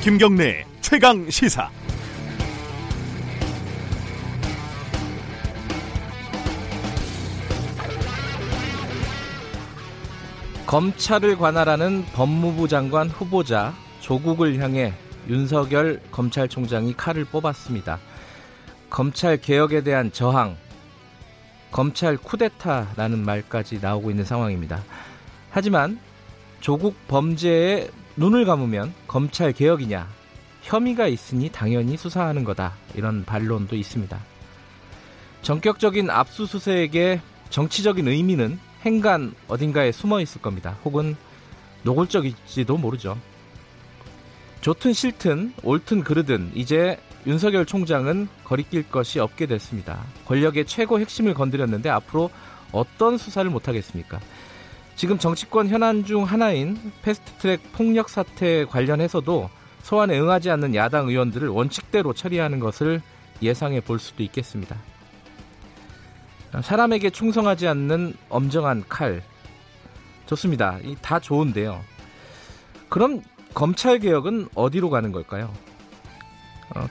김경래 최강 시사. 검찰을 관할하는 법무부 장관 후보자 조국을 향해 윤석열 검찰총장이 칼을 뽑았습니다. 검찰 개혁에 대한 저항, 검찰 쿠데타라는 말까지 나오고 있는 상황입니다. 하지만 조국 범죄에 눈을 감으면 검찰 개혁이냐, 혐의가 있으니 당연히 수사하는 거다, 이런 반론도 있습니다. 전격적인 압수수색의 정치적인 의미는 행간 어딘가에 숨어 있을 겁니다. 혹은 노골적일지도 모르죠. 좋든 싫든 옳든 그르든 이제 윤석열 총장은 거리낄 것이 없게 됐습니다. 권력의 최고 핵심을 건드렸는데 앞으로 어떤 수사를 못하겠습니까? 지금 정치권 현안 중 하나인 패스트트랙 폭력 사태 관련해서도 소환에 응하지 않는 야당 의원들을 원칙대로 처리하는 것을 예상해 볼 수도 있겠습니다. 사람에게 충성하지 않는 엄정한 칼, 좋습니다. 다 좋은데요. 그럼 검찰개혁은 어디로 가는 걸까요?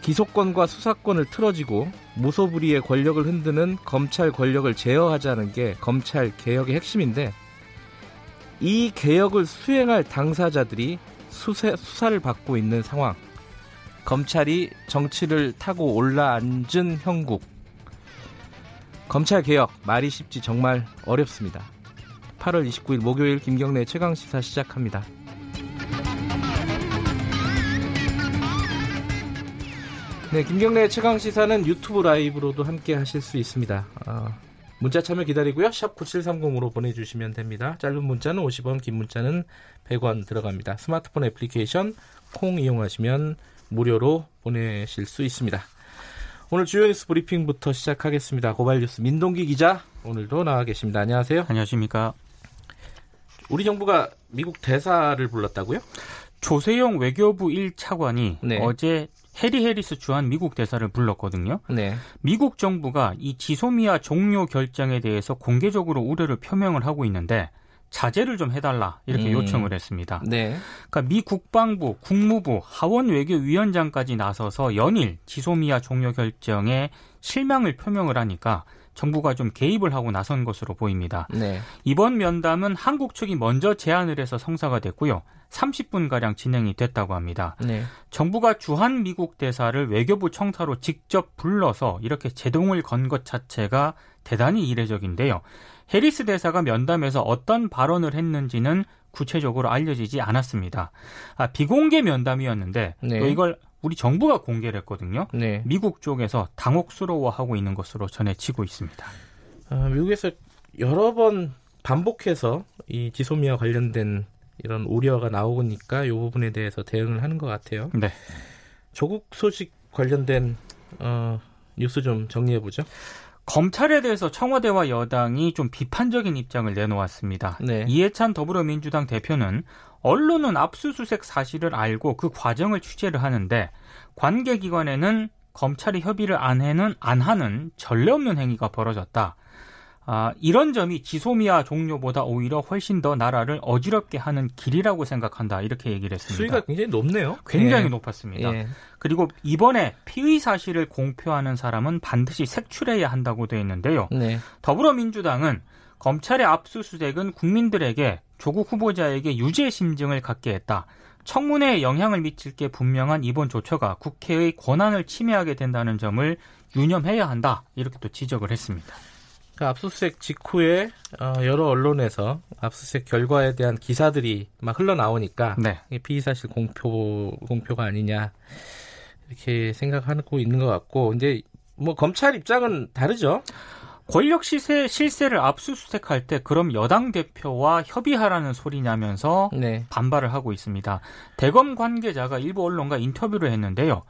기소권과 수사권을 틀어지고 무소불위의 권력을 흔드는 검찰 권력을 제어하자는 게 검찰개혁의 핵심인데, 이 개혁을 수행할 당사자들이 수사를 받고 있는 상황, 검찰이 정치를 타고 올라앉은 형국, 검찰개혁 말이 쉽지 정말 어렵습니다. 8월 29일 목요일 김경래 최강시사 시작합니다. 네, 김경래 최강시사는 유튜브 라이브로도 함께 하실 수 있습니다. 문자 참여 기다리고요. 샵 9730으로 보내주시면 됩니다. 짧은 문자는 50원, 긴 문자는 100원 들어갑니다. 스마트폰 애플리케이션 콩 이용하시면 무료로 보내실 수 있습니다. 오늘 주요 뉴스 브리핑부터 시작하겠습니다. 고발 뉴스 민동기 기자 오늘도 나와 계십니다. 안녕하세요. 안녕하십니까. 우리 정부가 미국 대사를 불렀다고요? 조세영 외교부 1차관이 어제 해리 해리스 주한 미국 대사를 불렀거든요. 네. 미국 정부가 이 지소미아 종료 결정에 대해서 공개적으로 우려를 표명을 하고 있는데 자제를 좀 해달라 이렇게 요청을 했습니다. 네. 그러니까 미 국방부, 국무부, 하원외교위원장까지 나서서 연일 지소미아 종료 결정에 실망을 표명을 하니까 정부가 좀 개입을 하고 나선 것으로 보입니다. 네. 이번 면담은 한국 측이 먼저 제안을 해서 성사가 됐고요. 30분가량 진행이 됐다고 합니다. 네. 정부가 주한 미국 대사를 외교부 청사로 직접 불러서 이렇게 제동을 건 것 자체가 대단히 이례적인데요. 해리스 대사가 면담에서 어떤 발언을 했는지는 구체적으로 알려지지 않았습니다. 비공개 면담이었는데 네. 또 이걸 우리 정부가 공개를 했거든요. 네. 미국 쪽에서 당혹스러워하고 있는 것으로 전해지고 있습니다. 미국에서 여러 번 반복해서 이 지소미아 관련된 이런 우려가 나오니까 이 부분에 대해서 대응을 하는 것 같아요. 네. 조국 소식 관련된 뉴스 좀 정리해보죠. 검찰에 대해서 청와대와 여당이 좀 비판적인 입장을 내놓았습니다. 네. 이해찬 더불어민주당 대표는 언론은 압수수색 사실을 알고 그 과정을 취재를 하는데 관계기관에는 검찰이 협의를 안 하는 전례 없는 행위가 벌어졌다. 이런 점이 지소미아 종료보다 오히려 훨씬 더 나라를 어지럽게 하는 길이라고 생각한다. 이렇게 얘기를 했습니다. 수위가 굉장히 높네요. 굉장히 예. 높았습니다. 예. 그리고 이번에 피의 사실을 공표하는 사람은 반드시 색출해야 한다고 되어 있는데요. 네. 더불어민주당은 검찰의 압수수색은 국민들에게 조국 후보자에게 유죄 심증을 갖게 했다. 청문회에 영향을 미칠 게 분명한 이번 조처가 국회의 권한을 침해하게 된다는 점을 유념해야 한다. 이렇게 또 지적을 했습니다. 압수수색 직후에 여러 언론에서 압수수색 결과에 대한 기사들이 막 흘러나오니까 네. 피의사실 공표가 아니냐 이렇게 생각하고 있는 것 같고, 이제 뭐 검찰 입장은 다르죠. 권력 실세를 압수수색할 때 그럼 여당 대표와 협의하라는 소리냐면서 네. 반발을 하고 있습니다. 대검 관계자가 일부 언론과 인터뷰를 했는데요.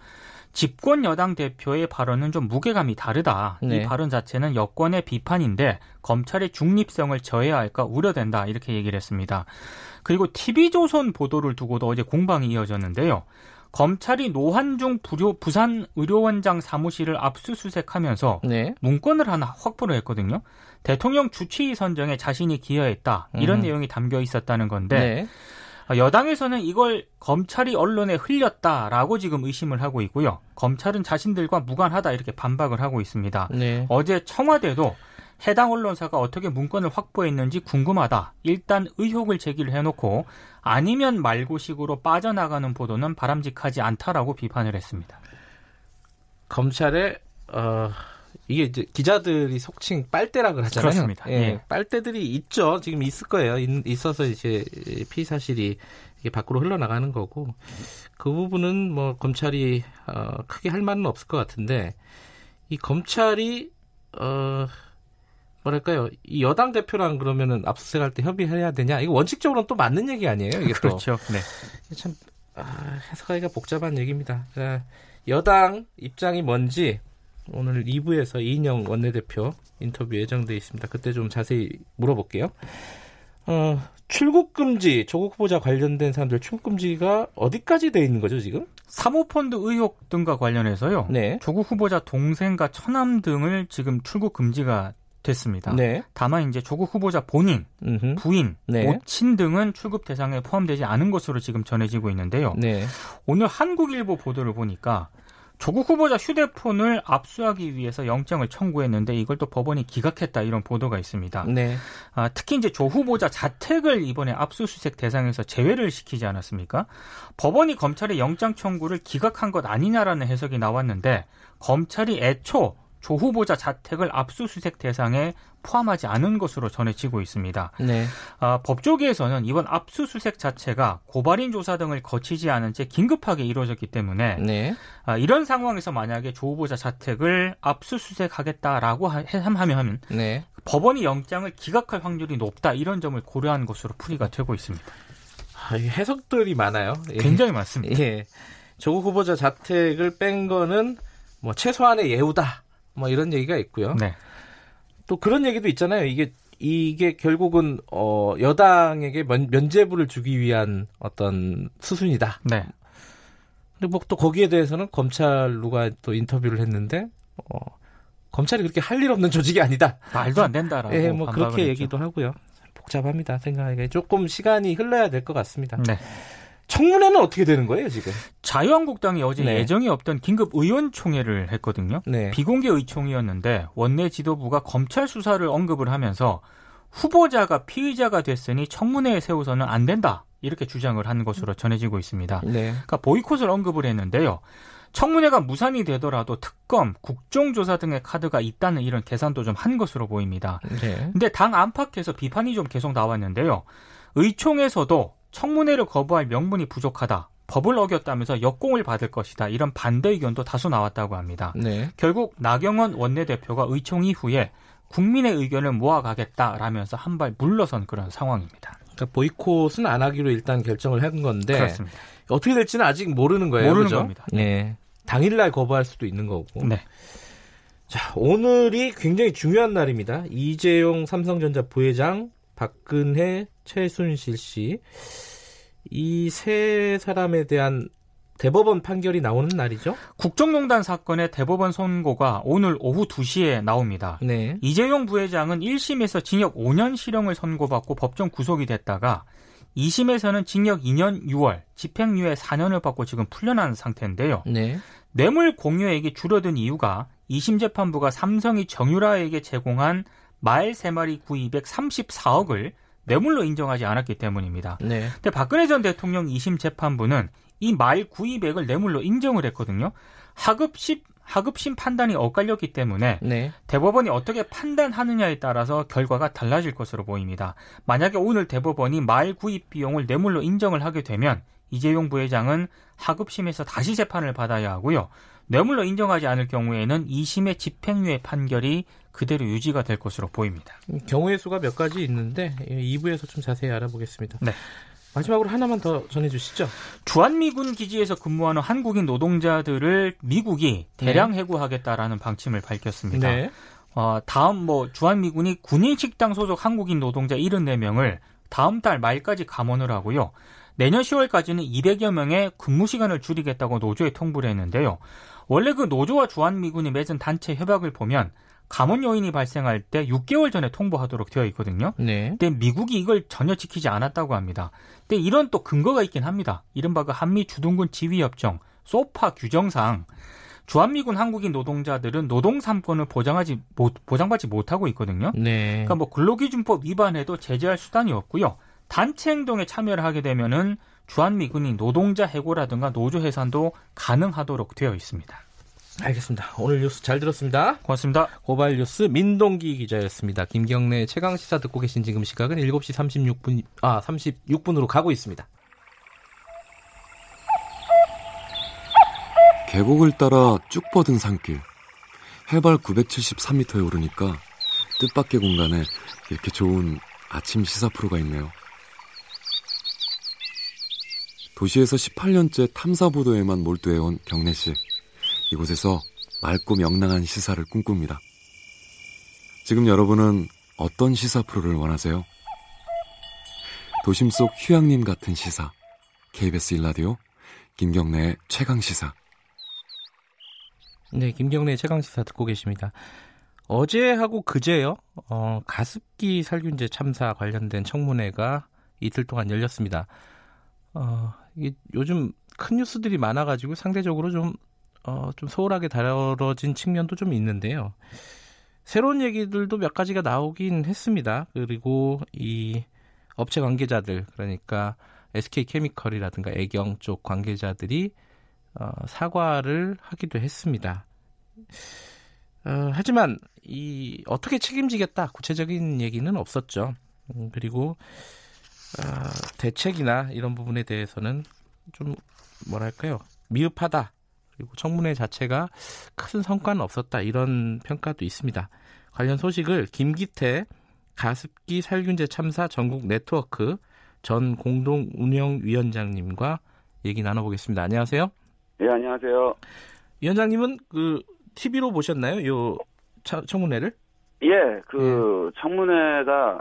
집권 여당 대표의 발언은 좀 무게감이 다르다. 네. 이 발언 자체는 여권의 비판인데 검찰의 중립성을 저해할까 우려된다. 이렇게 얘기를 했습니다. 그리고 TV조선 보도를 두고도 어제 공방이 이어졌는데요. 검찰이 노한중 부산 의료원장 사무실을 압수수색하면서 네. 문건을 하나 확보를 했거든요. 대통령 주치의 선정에 자신이 기여했다. 이런 내용이 담겨 있었다는 건데 네. 여당에서는 이걸 검찰이 언론에 흘렸다라고 지금 의심을 하고 있고요. 검찰은 자신들과 무관하다 이렇게 반박을 하고 있습니다. 네. 어제 청와대도 해당 언론사가 어떻게 문건을 확보했는지 궁금하다. 일단 의혹을 제기를 해놓고 아니면 말고식으로 빠져나가는 보도는 바람직하지 않다라고 비판을 했습니다. 검찰의 이게 이제 기자들이 속칭 빨대라고 하잖아요. 그렇습니다. 예, 예. 빨대들이 있죠. 지금 있을 거예요. 있어서 이제 피의 사실이 이게 밖으로 흘러나가는 거고 그 부분은 뭐 검찰이 크게 할 말은 없을 것 같은데 이 검찰이 뭐랄까요? 이 여당 대표랑 그러면은 압수수색할 때 협의해야 되냐? 이거 원칙적으로는 또 맞는 얘기 아니에요? 이게 또. 그렇죠. 네. 참 해석하기가 복잡한 얘기입니다. 여당 입장이 뭔지 오늘 2부에서 이인영 원내대표 인터뷰 예정돼 있습니다. 그때 좀 자세히 물어볼게요. 출국 금지, 조국 후보자 관련된 사람들 출국 금지가 어디까지 돼 있는 거죠 지금? 사모펀드 의혹 등과 관련해서요. 네. 조국 후보자 동생과 처남 등을 지금 출국 금지가 됐습니다. 네. 다만 이제 조국 후보자 본인, 부인, 네. 모친 등은 출국 대상에 포함되지 않은 것으로 지금 전해지고 있는데요. 네. 오늘 한국일보 보도를 보니까 조국 후보자 휴대폰을 압수하기 위해서 영장을 청구했는데 이걸 또 법원이 기각했다 이런 보도가 있습니다. 네. 특히 이제 조 후보자 자택을 이번에 압수수색 대상에서 제외를 시키지 않았습니까? 법원이 검찰의 영장 청구를 기각한 것 아니냐라는 해석이 나왔는데 검찰이 애초 조 후보자 자택을 압수수색 대상에 포함하지 않은 것으로 전해지고 있습니다. 네. 법조계에서는 이번 압수수색 자체가 고발인 조사 등을 거치지 않은 채 긴급하게 이루어졌기 때문에 네. 이런 상황에서 만약에 조 후보자 자택을 압수수색하겠다라고 하면 네. 법원이 영장을 기각할 확률이 높다 이런 점을 고려한 것으로 풀이가 되고 있습니다. 해석들이 많아요. 예. 굉장히 많습니다. 예. 조국 후보자 자택을 뺀 거는 뭐 최소한의 예우다. 뭐 이런 얘기가 있고요. 네. 또 그런 얘기도 있잖아요. 이게 결국은 여당에게 면죄부를 주기 위한 어떤 수순이다. 네. 근데 뭐 또 거기에 대해서는 검찰 누가 또 인터뷰를 했는데 검찰이 그렇게 할 일 없는 조직이 아니다. 말도 안 된다라고. 예, 뭐 그렇게 얘기도 하고요. 복잡합니다. 생각하기에 조금 시간이 흘러야 될 것 같습니다. 네. 청문회는 어떻게 되는 거예요, 지금? 자유한국당이 어제 네. 예정이 없던 긴급 의원총회를 했거든요. 네. 비공개 의총이었는데 원내 지도부가 검찰 수사를 언급을 하면서 후보자가 피의자가 됐으니 청문회에 세우서는 안 된다. 이렇게 주장을 한 것으로 전해지고 있습니다. 네. 그러니까 보이콧을 언급을 했는데요. 청문회가 무산이 되더라도 특검, 국정조사 등의 카드가 있다는 이런 계산도 좀 한 것으로 보입니다. 네. 근데 당 안팎에서 비판이 좀 계속 나왔는데요. 의총에서도 청문회를 거부할 명분이 부족하다. 법을 어겼다면서 역공을 받을 것이다. 이런 반대 의견도 다수 나왔다고 합니다. 네. 결국 나경원 원내대표가 의총 이후에 국민의 의견을 모아가겠다라면서 한 발 물러선 그런 상황입니다. 그러니까 보이콧은 안 하기로 일단 결정을 한 건데 그렇습니다. 어떻게 될지는 아직 모르는 거예요. 모르는 그죠? 겁니다. 네. 당일날 거부할 수도 있는 거고. 네. 자, 오늘이 굉장히 중요한 날입니다. 이재용 삼성전자 부회장 박근혜, 최순실 씨, 이 세 사람에 대한 대법원 판결이 나오는 날이죠? 국정농단 사건의 대법원 선고가 오늘 오후 2시에 나옵니다. 네. 이재용 부회장은 1심에서 징역 5년 실형을 선고받고 법정 구속이 됐다가 2심에서는 징역 2년 6월, 집행유예 4년을 받고 지금 풀려난 상태인데요. 네. 뇌물 공여액이 줄어든 이유가 2심 재판부가 삼성이 정유라에게 제공한 말 3마리 구 234억을 뇌물로 인정하지 않았기 때문입니다. 네. 근데 박근혜 전 대통령 2심 재판부는 이 말 구입액을 뇌물로 인정을 했거든요. 하급심 판단이 엇갈렸기 때문에 네. 대법원이 어떻게 판단하느냐에 따라서 결과가 달라질 것으로 보입니다. 만약에 오늘 대법원이 말 구입 비용을 뇌물로 인정을 하게 되면 이재용 부회장은 하급심에서 다시 재판을 받아야 하고요. 뇌물로 인정하지 않을 경우에는 2심의 집행유예 판결이 그대로 유지가 될 것으로 보입니다. 경우의 수가 몇 가지 있는데 2부에서 좀 자세히 알아보겠습니다. 네. 마지막으로 하나만 더 전해주시죠. 주한미군 기지에서 근무하는 한국인 노동자들을 미국이 대량 해고하겠다라는 방침을 밝혔습니다. 네. 다음 주한미군이 군인식당 소속 한국인 노동자 74명을 다음 달 말까지 감원을 하고요. 내년 10월까지는 200여 명의 근무시간을 줄이겠다고 노조에 통보를 했는데요. 원래 그 노조와 주한미군이 맺은 단체 협약을 보면 가문 요인이 발생할 때 6개월 전에 통보하도록 되어 있거든요. 네. 근데 미국이 이걸 전혀 지키지 않았다고 합니다. 근데 이런 또 근거가 있긴 합니다. 이른바 그 한미 주둔군 지휘협정 소파 규정상 주한미군 한국인 노동자들은 노동 3권을 보장받지 못하고 있거든요. 네. 그러니까 뭐 근로기준법 위반해도 제재할 수단이 없고요. 단체 행동에 참여를 하게 되면은 주한미군이 노동자 해고라든가 노조 해산도 가능하도록 되어 있습니다. 알겠습니다. 오늘 뉴스 잘 들었습니다. 고맙습니다. 고발 뉴스 민동기 기자였습니다. 김경래 최강시사 듣고 계신 지금 시각은 7시 36분으로 가고 있습니다. 계곡을 따라 쭉 뻗은 산길. 해발 973m에 오르니까 뜻밖의 공간에 이렇게 좋은 아침 시사 프로가 있네요. 도시에서 18년째 탐사보도에만 몰두해온 경래 씨. 이곳에서 맑고 명랑한 시사를 꿈꿉니다. 지금 여러분은 어떤 시사 프로를 원하세요? 도심 속 휴양림 같은 시사. KBS 1라디오 김경래의 최강시사. 네, 김경래의 최강시사 듣고 계십니다. 어제하고 그제요. 가습기 살균제 참사 관련된 청문회가 이틀 동안 열렸습니다. 이게 요즘 큰 뉴스들이 많아가지고 상대적으로 좀 소홀하게 다뤄진 측면도 좀 있는데요. 새로운 얘기들도 몇 가지가 나오긴 했습니다. 그리고 이 업체 관계자들, 그러니까 SK케미컬이라든가 애경 쪽 관계자들이 사과를 하기도 했습니다. 하지만 이 어떻게 책임지겠다 구체적인 얘기는 없었죠. 그리고 대책이나 이런 부분에 대해서는 좀 뭐랄까요, 미흡하다. 그리고 청문회 자체가 큰 성과는 없었다, 이런 평가도 있습니다. 관련 소식을 김기태 가습기 살균제 참사 전국 네트워크 전 공동운영위원장님과 얘기 나눠보겠습니다. 안녕하세요. 네, 안녕하세요. 위원장님은 그 TV로 보셨나요, 요 청문회를? 예, 그 예. 청문회가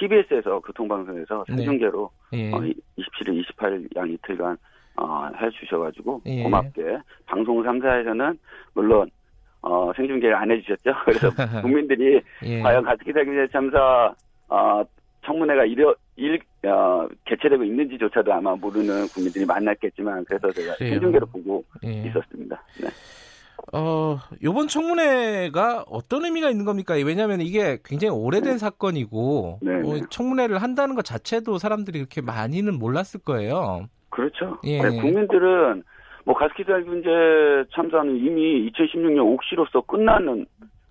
TBS에서 교통방송에서 생중계로 27일, 28일 양 이틀간 해주셔가지고 고맙게 방송 3사에서는 물론 생중계를 안 해주셨죠. 그래서 국민들이 과연 가습기 살균제 참사 청문회가 개최되고 있는지조차도 아마 모르는 국민들이 만났겠지만 그래서 제가 생중계로 보고 있었습니다. 네. 이번 청문회가 어떤 의미가 있는 겁니까? 왜냐하면 이게 굉장히 오래된 사건이고 청문회를 한다는 것 자체도 사람들이 그렇게 많이는 몰랐을 거예요. 그렇죠. 네, 국민들은 뭐 가습기 살균제 참사는 이미 2016년 옥시로서 끝나는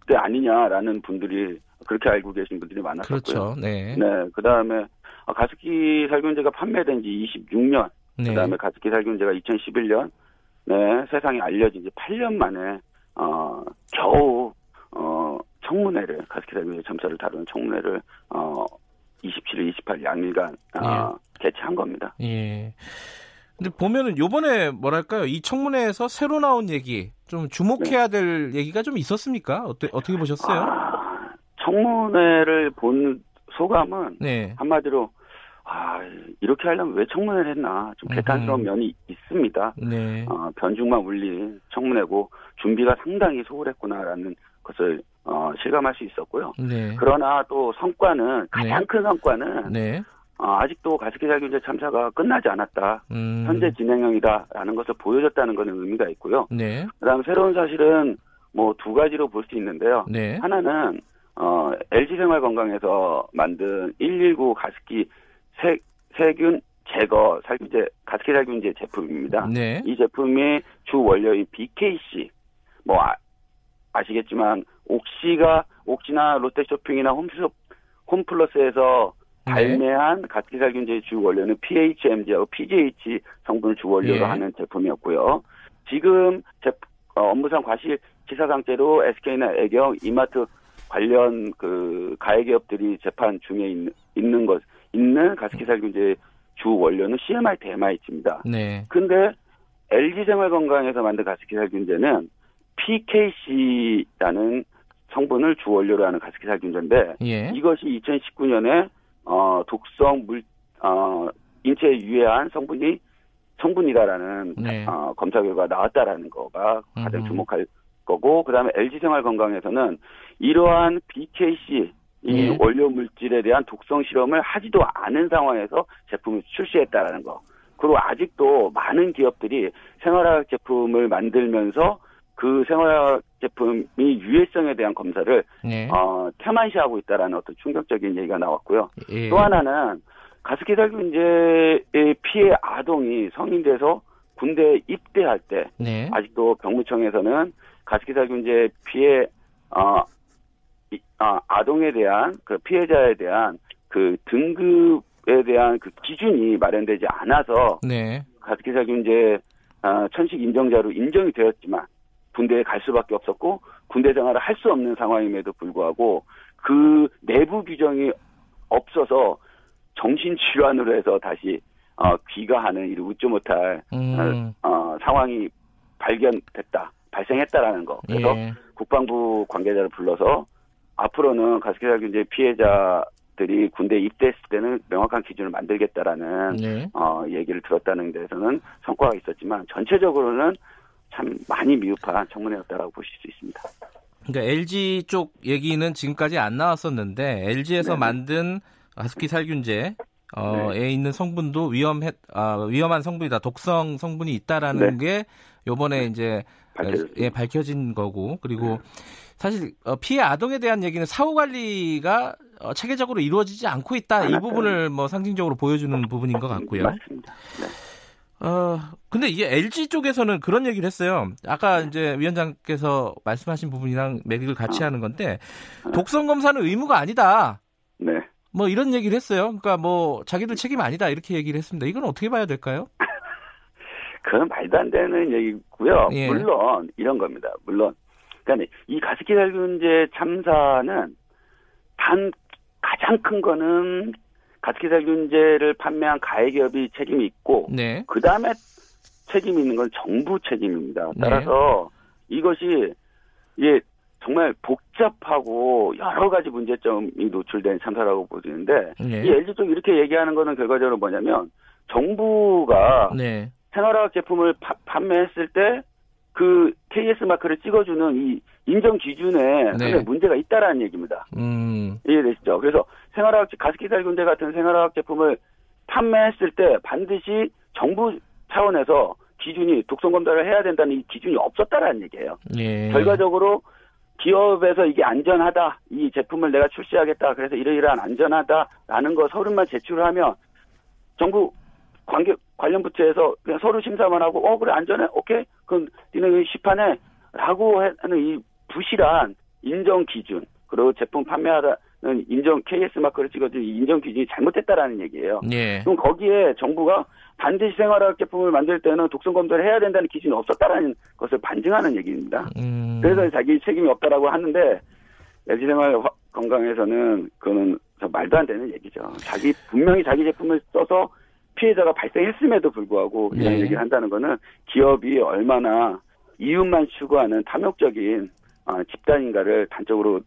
때 아니냐라는 분들이 그렇게 알고 계신 분들이 많았었고요. 그렇죠. 네. 네. 그 다음에 가습기 살균제가 판매된 지 26년, 그 다음에 가습기 살균제가 2011년, 세상에 알려진 지 8년 만에 겨우 청문회를 가습기 살균제 참사를 다루는 청문회를 27일, 28일 양일간 개최한 겁니다. 예. 근데 보면은 요번에 뭐랄까요, 이 청문회에서 새로 나온 얘기, 좀 주목해야 될 얘기가 좀 있었습니까? 어떻게 보셨어요? 청문회를 본 소감은 한마디로 이렇게 하려면 왜 청문회를 했나, 좀 개탄스러운 면이 있습니다. 변죽만 울린 청문회고 준비가 상당히 소홀했구나라는 것을 실감할 수 있었고요. 그러나 또 성과는 가장 큰 성과는 아직도 가습기 살균제 참사가 끝나지 않았다. 현재 진행형이다라는 것을 보여줬다는 것은 의미가 있고요. 그다음 새로운 사실은 뭐 두 가지로 볼 수 있는데요. 하나는 LG생활건강에서 만든 119 가습기 세균 제거 살균제 가습기 살균제 제품입니다. 이 제품이 주 원료인 BKC 뭐 아시겠지만 옥시나 롯데쇼핑이나 홈플러스에서 발매한 가습기 살균제의 주 원료는 PHMG하고 PGH 성분을 주 원료로 하는 제품이었고요. 지금 업무상 과실 치사상죄로 SK나 애경, 이마트 관련 그 가해기업들이 재판 중에 있는 가습기 살균제의 주 원료는 CMI, DMI입니다. 근데 LG생활건강에서 만든 가습기 살균제는 PKC라는 성분을 주 원료로 하는 가습기 살균제인데 이것이 2019년에 인체에 유해한 성분이다라는 검사 결과가 나왔다라는 거가 가장 주목할 거고, 그 다음에 LG생활건강에서는 이러한 BKC, 이 예. 원료 물질에 대한 독성 실험을 하지도 않은 상황에서 제품을 출시했다라는 거. 그리고 아직도 많은 기업들이 생활화학 제품을 만들면서 그 생활화학 제품이 유해성에 대한 검사를 예. 태만시하고 있다라는 어떤 충격적인 얘기가 나왔고요. 예. 또 하나는 가습기 살균제의 피해 아동이 성인 돼서 군대에 입대할 때 네. 아직도 병무청에서는 가습기 살균제 피해 아동에 대한 그 피해자에 대한 그 등급에 대한 그 기준이 마련되지 않아서 네. 가습기 살균제 천식 인정자로 인정이 되었지만 군대에 갈 수밖에 없었고 군대 생활을 할 수 없는 상황임에도 불구하고 그 내부 규정이 없어서 정신질환으로 해서 다시 귀가하는 일을 웃지 못할 상황이 발생했다라는 거. 그래서 예. 국방부 관계자를 불러서 앞으로는 가습기 살균제 피해자들이 군대에 입대했을 때는 명확한 기준을 만들겠다라는 예. 얘기를 들었다는 데서는 성과가 있었지만 전체적으로는 참 많이 미흡한 청문회였다라고 보실 수 있습니다. 그러니까 LG 쪽 얘기는 지금까지 안 나왔었는데 LG에서 네. 만든 가습기 살균제 네. 있는 성분도 위험한 성분이다, 독성 성분이 있다라는 네. 게 요번에 네. 이제 밝혀진 거고, 그리고 네. 사실 피해 아동에 대한 얘기는 사후 관리가 체계적으로 이루어지지 않고 있다, 이 부분을 뭐 상징적으로 보여주는 부분인 것 같고요. 맞습니다. 네. 근데 이게 LG 쪽에서는 그런 얘기를 했어요. 아까 이제 위원장께서 말씀하신 부분이랑 맥락을 같이 하는 건데 독성 검사는 의무가 아니다. 네. 뭐 이런 얘기를 했어요. 그러니까 뭐 자기들 책임 아니다 이렇게 얘기를 했습니다. 이건 어떻게 봐야 될까요? 그건 말도 안 되는 얘기고요. 예. 물론 이런 겁니다. 물론 그러니까 이 가습기 살균제 참사는 단 가장 큰 거는 가습기 살균제를 판매한 가해기업이 책임이 있고 네. 그다음에 책임이 있는 건 정부 책임입니다. 따라서 네. 이것이 예. 정말 복잡하고 여러 가지 문제점이 노출된 참사라고 보시는데 네. 이 LG 쪽 이렇게 얘기하는 거는 결과적으로 뭐냐면 정부가 네. 생활화학 제품을 판매했을 때 그 KS 마크를 찍어주는 이 인정 기준에 네. 문제가 있다라는 얘기입니다. 이해되시죠? 그래서 생활화학 가습기 살균제 같은 생활화학 제품을 판매했을 때 반드시 정부 차원에서 기준이 독성 검사를 해야 된다는 이 기준이 없었다라는 얘기예요. 네. 결과적으로 기업에서 이게 안전하다, 이 제품을 내가 출시하겠다, 그래서 이러이러한 안전하다라는 거 서류만 제출하면 정부 관련 부처에서 그냥 서류 심사만 하고 그래 안전해, 오케이, 그럼 니네 시판해 라고 하는 이 부실한 인정 기준, 그리고 제품 판매하라는 인정 KS 마크를 찍어준 인정 기준이 잘못됐다라는 얘기예요. 예. 그럼 거기에 정부가 반드시 생활화학 제품을 만들 때는 독성 검사를 해야 된다는 기준이 없었다라는 것을 반증하는 얘기입니다. 그래서 자기 책임이 없다라고 하는데 LG생활건강에서는 그거는 말도 안 되는 얘기죠. 분명히 자기 제품을 써서 피해자가 발생했음에도 불구하고 이런 네. 얘기를 한다는 거는 기업이 얼마나 이윤만 추구하는 탐욕적인 집단인가를 단적으로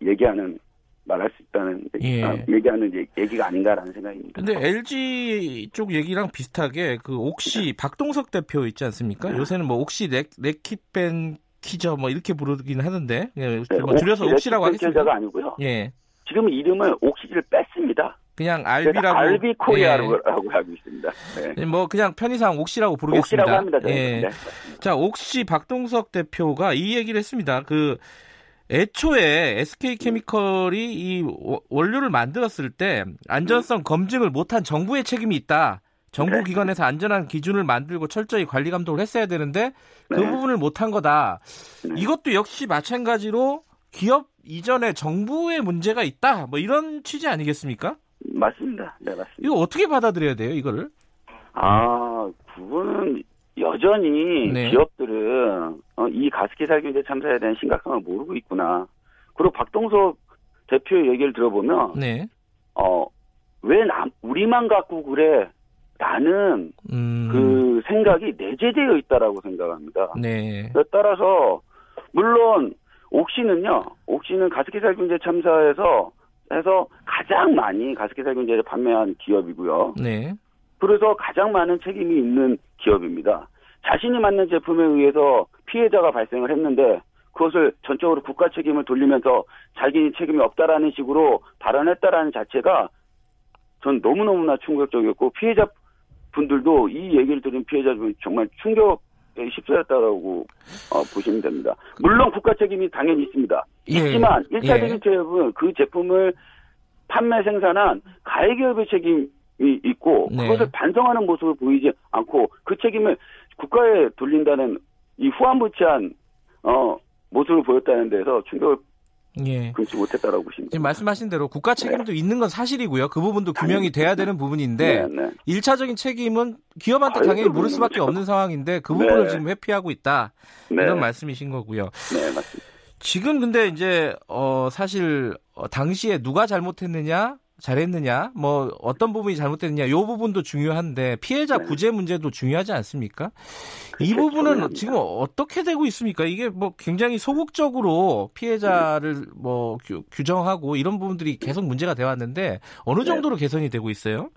얘기하는 말할 수 있다는 예. 얘기하는 얘기가 아닌가라는 생각입니다. 근데 LG 쪽 얘기랑 비슷하게 그 옥시 박동석 대표 있지 않습니까? 네. 요새는 뭐 옥시 레키벤 키저 뭐 이렇게 부르긴 하는데 네. 뭐 줄여서 옥시라고 하겠습니다. 레키벤 키저가 아니고요. 예. 지금 이름을 옥시를 뺐습니다. 그냥 알비 코리아라고 예. 하고 있습니다. 네. 뭐 그냥 편의상 옥시라고 부르겠습니다. 옥시라고 합니다. 예. 네. 자, 옥시 박동석 대표가 이 얘기를 했습니다. 그 애초에 SK케미컬이 이 원료를 만들었을 때 안전성 검증을 못한 정부의 책임이 있다. 정부기관에서 안전한 기준을 만들고 철저히 관리 감독을 했어야 되는데 그 네. 부분을 못한 거다. 이것도 역시 마찬가지로 기업 이전에 정부의 문제가 있다. 뭐 이런 취지 아니겠습니까? 맞습니다. 네, 맞습니다. 이거 어떻게 받아들여야 돼요, 이거를? 그거는 여전히 네. 기업들은 이 가습기 살균제 참사에 대한 심각성을 모르고 있구나. 그리고 박동석 대표의 얘기를 들어보면 네. 왜 우리만 갖고 그래? 라는 그 생각이 내재되어 있다라고 생각합니다. 네. 따라서 물론 옥시는 가습기 살균제 참사에서 해서 가장 많이 가습기 살균제를 판매한 기업이고요. 네. 그래서 가장 많은 책임이 있는 기업입니다. 자신이 만든 제품에 의해서 피해자가 발생을 했는데 그것을 전적으로 국가 책임을 돌리면서 자기 책임이 없다라는 식으로 발언했다라는 자체가 전 너무너무나 충격적이었고 피해자 분들도 이 얘기를 들은 피해자분이 정말 충격에 휩싸였다라고 보시면 됩니다. 물론 국가 책임이 당연히 있습니다. 있지만 1차 대리기업은 그 제품을 판매 생산한 가해기업의 책임이 있고 그것을 반성하는 모습을 보이지 않고 그 책임을 국가에 돌린다는 이 후안무치한 모습을 보였다는 데서 충격을 금치 못했다라고 보십니다. 지금 말씀하신 대로 국가 책임도 있는 건 사실이고요. 그 부분도 규명이 돼야 되는 부분인데 1차적인 책임은 기업한테 당연히 물을 수밖에 없는 상황인데 그 부분을 지금 회피하고 있다. 이런 말씀이신 거고요. 네, 맞습니다. 지금 근데 이제 사실 당시에 누가 잘못했느냐, 잘했느냐, 뭐 어떤 부분이 잘못됐느냐, 요 부분도 중요한데 피해자 구제 문제도 중요하지 않습니까? 이 부분은 중요합니다. 지금 어떻게 되고 있습니까? 이게 뭐 굉장히 소극적으로 피해자를 뭐 규정하고 이런 부분들이 계속 문제가 되어 왔는데 어느 정도로 개선이 되고 있어요?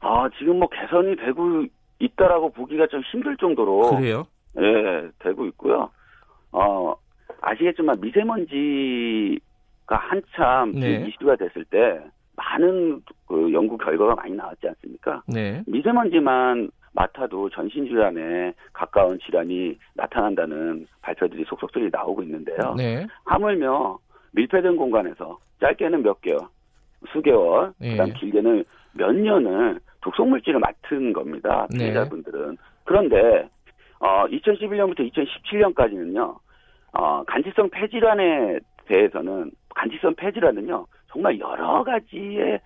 아 지금 뭐 개선이 되고 있다라고 보기가 좀 힘들 정도로 그래요? 예, 되고 있고요. 아시겠지만 미세먼지 한참 이슈가 됐을 때 많은 그 연구 결과가 많이 나왔지 않습니까? 네. 미세먼지만 맡아도 전신질환에 가까운 질환이 나타난다는 발표들이 속속들이 나오고 있는데요. 네. 하물며 밀폐된 공간에서 짧게는 몇 개월, 수개월, 그다음 길게는 몇 년을 독성물질을 맡은 겁니다. 피해자분들은. 그런데 2011년부터 2017년까지는요. 간지성 폐질환에 대해서는 간지성 폐질환은요 정말 여러 가지의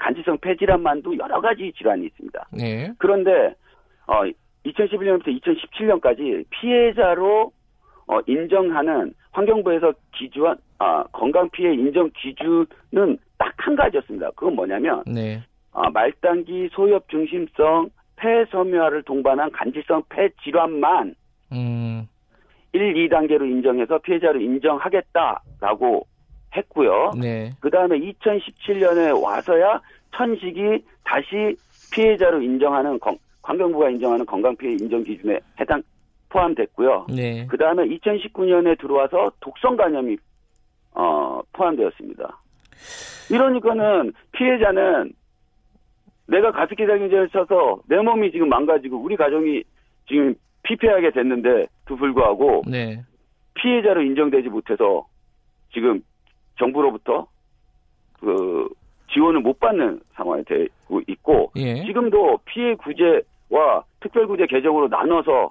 간지성 폐질환만도 여러 가지 질환이 있습니다. 네. 그런데 2011년부터 2017년까지 피해자로 인정하는 환경부에서 기준한 건강 피해 인정 기준은 딱 한 가지였습니다. 그건 뭐냐면 말단기 소엽 중심성 폐섬유화를 동반한 간지성 폐질환만 1, 2단계로 인정해서 피해자로 인정하겠다라고 했고요. 네. 그다음에 2017년에 와서야 천식이 다시 피해자로 인정하는 환경부가 인정하는 건강피해 인정 기준에 포함됐고요. 네. 그다음에 2019년에 들어와서 독성 간염이 포함되었습니다. 이러니까는 피해자는 내가 가습기살균제를 쳐서 내 몸이 지금 망가지고 우리 가정이 지금 피폐하게 됐는데도 불구하고 피해자로 인정되지 못해서 지금 정부로부터 그 지원을 못 받는 상황이 되고 있고 지금도 피해 구제와 특별 구제 계정으로 나눠서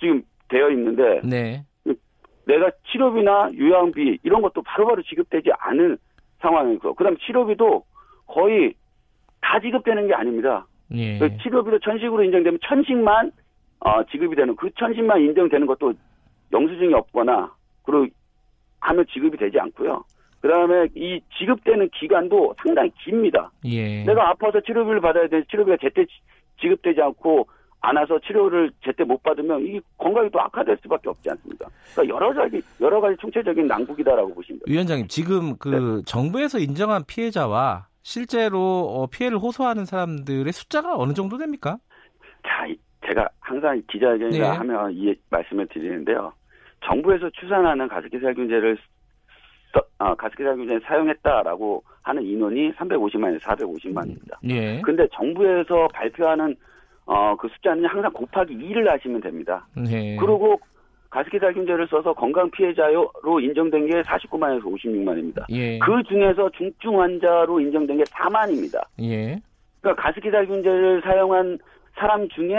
지금 되어 있는데 내가 치료비나 요양비 이런 것도 바로바로 지급되지 않은 상황이고 그다음 치료비도 거의 다 지급되는 게 아닙니다. 치료비로 천식으로 인정되면 천식만 지급이 되는 그 천식만 인정되는 것도 영수증이 없거나 그리고 하면 지급이 되지 않고요. 그다음에 이 지급되는 기간도 상당히 깁니다. 내가 아파서 치료비를 받아야 되는데 치료비가 제때 지급되지 않고 안 와서 치료를 제때 못 받으면 이 건강이 또 악화될 수밖에 없지 않습니까? 그러니까 여러 가지 총체적인 난국이다라고 보십니다. 위원장님 지금 그 정부에서 인정한 피해자와 실제로 피해를 호소하는 사람들의 숫자가 어느 정도 됩니까? 자, 제가 항상 기자회견이라 하면 이 말씀을 드리는데요. 정부에서 추산하는 가습기살균제를 사용했다라고 하는 인원이 350만에서 450만입니다. 그런데 정부에서 발표하는 그 숫자는 항상 곱하기 2를 하시면 됩니다. 그리고 가습기살균제를 써서 건강 피해자로 인정된 게 49만에서 56만입니다. 그 중에서 중증 환자로 인정된 게 4만입니다. 그러니까 가습기살균제를 사용한 사람 중에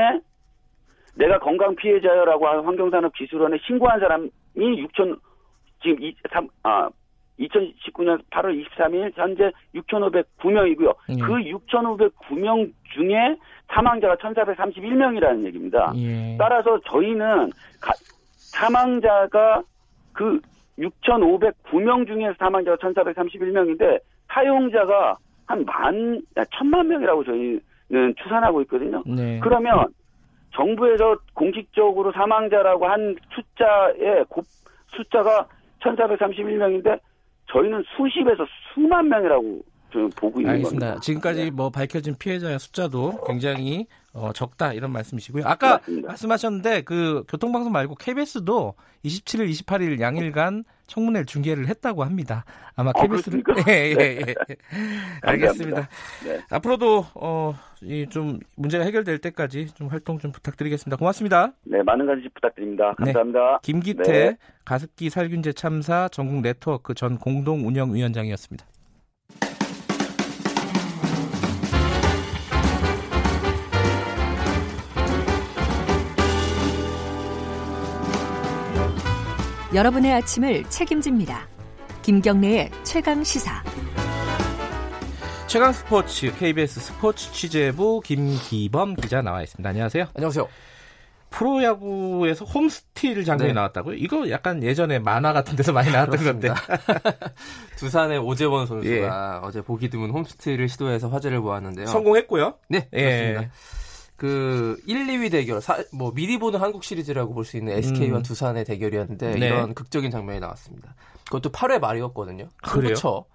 내가 건강 피해자라고 하는 환경산업기술원에 신고한 사람이 2019년 8월 23일 현재 6,509명이고요. 그 6,509명 중에 사망자가 1,431명이라는 얘기입니다. 따라서 저희는 사망자가 그 6,509명 중에서 사망자가 1,431명인데 사용자가 한 1,000만 명이라고 저희는 추산하고 있거든요. 그러면 정부에서 공식적으로 사망자라고 한 숫자가 1,431명인데 저희는 수십에서 수만 명이라고 보고 있는 겁니다. 지금까지 뭐 밝혀진 피해자의 숫자도 굉장히 적다 이런 말씀이시고요. 아까 맞습니다. 말씀하셨는데 그 교통방송 말고 KBS도 27일, 28일 양일간 청문회를 중계를 했다고 합니다. 아마 KBS는 예. 알겠습니다. 네. 앞으로도 이 좀 문제가 해결될 때까지 좀 활동 좀 부탁드리겠습니다. 고맙습니다. 네, 많은 관심 부탁드립니다. 감사합니다. 네. 김기태 네. 가습기 살균제 참사 전국 네트워크 전 공동 운영위원장이었습니다. 여러분의 아침을 책임집니다. 김경래의 최강시사. 최강스포츠 KBS 스포츠 취재부 김기범 기자 나와 있습니다. 안녕하세요. 안녕하세요. 프로야구에서 홈스틸 장면이 네. 나왔다고요? 이거 약간 예전에 만화 같은 데서 많이 나왔던 그렇습니다. 건데. 두산의 오재원 선수가 예. 어제 보기 드문 홈스틸을 시도해서 화제를 모았는데요. 성공했고요. 네, 그렇습니다. 예. 그 1, 2위 대결, 뭐 미리 보는 한국 시리즈라고 볼 수 있는 SK와 두산의 대결이었는데 네. 이런 극적인 장면이 나왔습니다. 그것도 8회 말이었거든요. 그래요?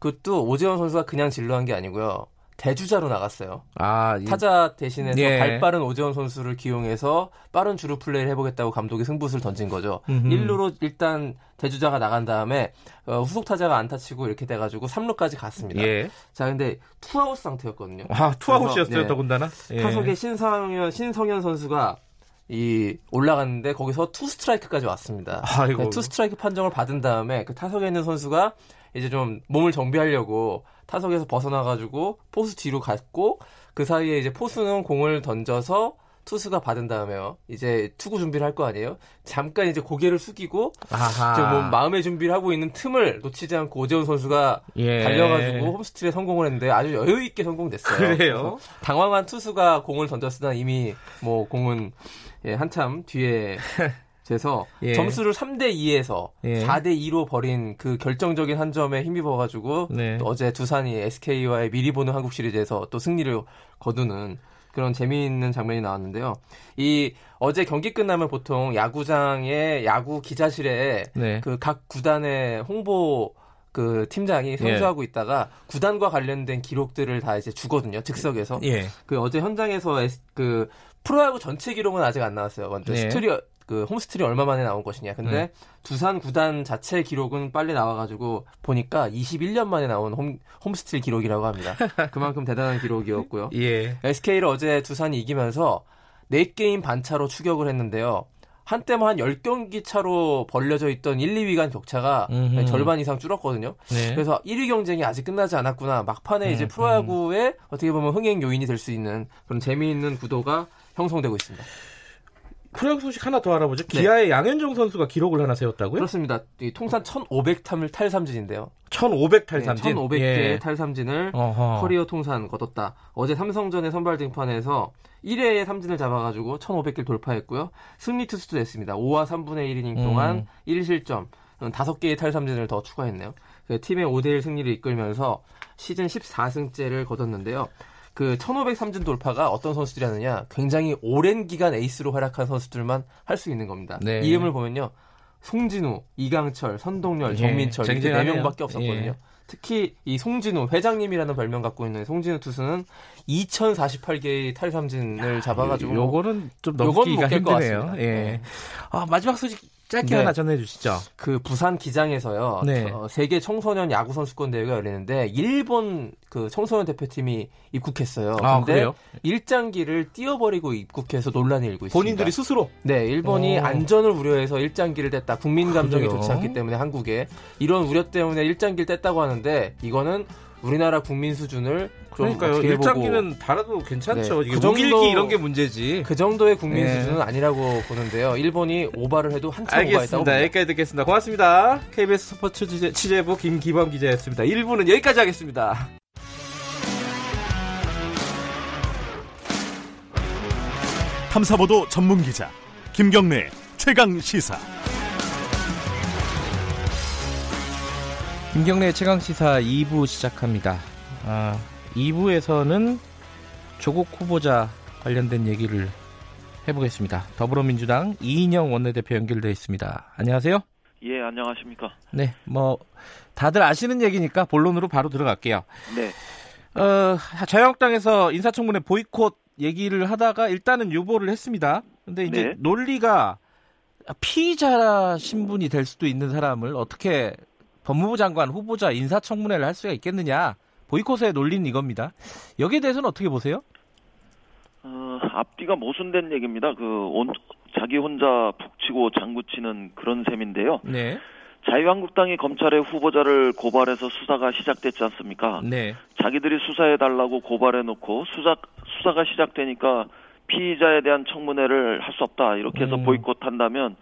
그것도 오재원 선수가 그냥 진루한 게 아니고요. 대주자로 나갔어요. 타자 대신해서 예. 발빠른 오재원 선수를 기용해서 빠른 주루 플레이를 해보겠다고 감독이 승부수를 던진 거죠. 1루로 일단 대주자가 나간 다음에 후속 타자가 안타 치고 이렇게 돼가지고 3루까지 갔습니다. 예. 자, 근데 투아웃 상태였거든요. 투아웃이었어요, 예. 더군다나. 예. 타석에 신성현 선수가 올라갔는데 거기서 투 스트라이크까지 왔습니다. 투 스트라이크 판정을 받은 다음에 그 타석에 있는 선수가 이제 좀 몸을 정비하려고 타석에서 벗어나가지고 포수 뒤로 갔고 그 사이에 이제 포수는 공을 던져서 투수가 받은 다음에요. 이제 투구 준비를 할 거 아니에요? 잠깐 이제 고개를 숙이고 좀 마음의 준비를 하고 있는 틈을 놓치지 않고 오재훈 선수가 예. 달려가지고 홈스틸에 성공을 했는데 아주 여유있게 성공됐어요. 그래요? 당황한 투수가 공을 던졌으나 이미 뭐 공은 한참 뒤에 그래서 예. 점수를 3대2에서 예. 4대2로 벌인 그 결정적인 한 점에 힘입어가지고 네. 또 어제 두산이 SK와의 미리 보는 한국 시리즈에서 또 승리를 거두는 그런 재미있는 장면이 나왔는데요. 어제 경기 끝나면 보통 야구장의 야구 기자실에 네. 그 각 구단의 홍보 그 팀장이 선수하고 예. 있다가 구단과 관련된 기록들을 다 이제 주거든요. 즉석에서. 예. 그 어제 현장에서 그 프로야구 전체 기록은 아직 안 나왔어요. 먼저 예. 그 홈스틸이 얼마 만에 나온 것이냐. 근데 두산 구단 자체 기록은 빨리 나와가지고 보니까 21년 만에 나온 홈스틸 기록이라고 합니다. 그만큼 대단한 기록이었고요. 예. SK를 어제 두산이 이기면서 4게임 반차로 추격을 했는데요. 한때만 한 10경기 차로 벌려져 있던 1, 2위 간 격차가 절반 이상 줄었거든요. 네. 그래서 1위 경쟁이 아직 끝나지 않았구나. 막판에 이제 프로야구의 어떻게 보면 흥행 요인이 될 수 있는 그런 재미있는 구도가 형성되고 있습니다. 프로야구 소식 하나 더 알아보죠. 기아의 네. 양현종 선수가 기록을 하나 세웠다고요? 그렇습니다. 통산 1,500 탈삼진인데요. 1,500 탈삼진? 네, 1,500개의 예. 탈삼진을 어허. 커리어 통산 거뒀다. 어제 삼성전의 선발 등판에서 1회에 삼진을 잡아가지고 1,500개를 돌파했고요. 승리 투수도 됐습니다. 5와 3분의 1이닝 동안 1실점, 5개의 탈삼진을 더 추가했네요. 팀의 5대1 승리를 이끌면서 시즌 14승째를 거뒀는데요. 그 1,503진 돌파가 어떤 선수들이 하느냐, 굉장히 오랜 기간 에이스로 활약한 선수들만 할 수 있는 겁니다. 네. 이름을 보면요, 송진우, 이강철, 선동열, 정민철 이렇게 4명밖에 없었거든요. 예. 특히 이 송진우 회장님이라는 별명 갖고 있는 송진우 투수는 2,048개의 탈삼진을 잡아가지고 요거는 좀 넘기기가 힘드네요. 예. 네. 마지막 소식 짧게 네. 하나 전해주시죠. 그 부산 기장에서요. 네. 세계 청소년 야구 선수권 대회가 열리는데 일본 그 청소년 대표팀이 입국했어요. 근데 일장기를 띄워버리고 입국해서 논란이 일고 있습니다. 본인들이 스스로? 네. 일본이 안전을 우려해서 일장기를 뗐다. 국민 감정이 좋지 않기 때문에 한국에. 이런 우려 때문에 일장기를 뗐다고 하는데 이거는 우리나라 국민 수준을 좀 그러니까요. 일장기는 달아도 괜찮죠. 네. 이게 무길기 이런 게 문제지. 그 정도의 국민 네. 수준은 아니라고 보는데요. 일본이 오바를 해도 한참 알겠습니다. 오바했다고. 여기까지 듣겠습니다. 고맙습니다. KBS 스포츠 취재부 김기범 기자였습니다. 1부는 여기까지 하겠습니다. 탐사보도 전문 기자 김경래 최강 시사. 김경래 최강시사 2부 시작합니다. 2부에서는 조국 후보자 관련된 얘기를 해보겠습니다. 더불어민주당 이인영 원내대표 연결되어 있습니다. 안녕하세요. 예, 안녕하십니까. 네, 뭐 다들 아시는 얘기니까 본론으로 바로 들어갈게요. 네. 자유한국당에서 인사청문회 보이콧 얘기를 하다가 일단은 유보를 했습니다. 근데 이제 네. 논리가 피의자 신분이 될 수도 있는 사람을 어떻게 법무부 장관 후보자 인사청문회를 할 수가 있겠느냐. 보이콧의 논리는 이겁니다. 여기에 대해서는 어떻게 보세요? 앞뒤가 모순된 얘기입니다. 자기 혼자 북치고 장구치는 그런 셈인데요. 네. 자유한국당이 검찰의 후보자를 고발해서 수사가 시작됐지 않습니까? 네. 자기들이 수사해달라고 고발해놓고 수사가 시작되니까 피의자에 대한 청문회를 할 수 없다. 이렇게 해서 보이콧한다면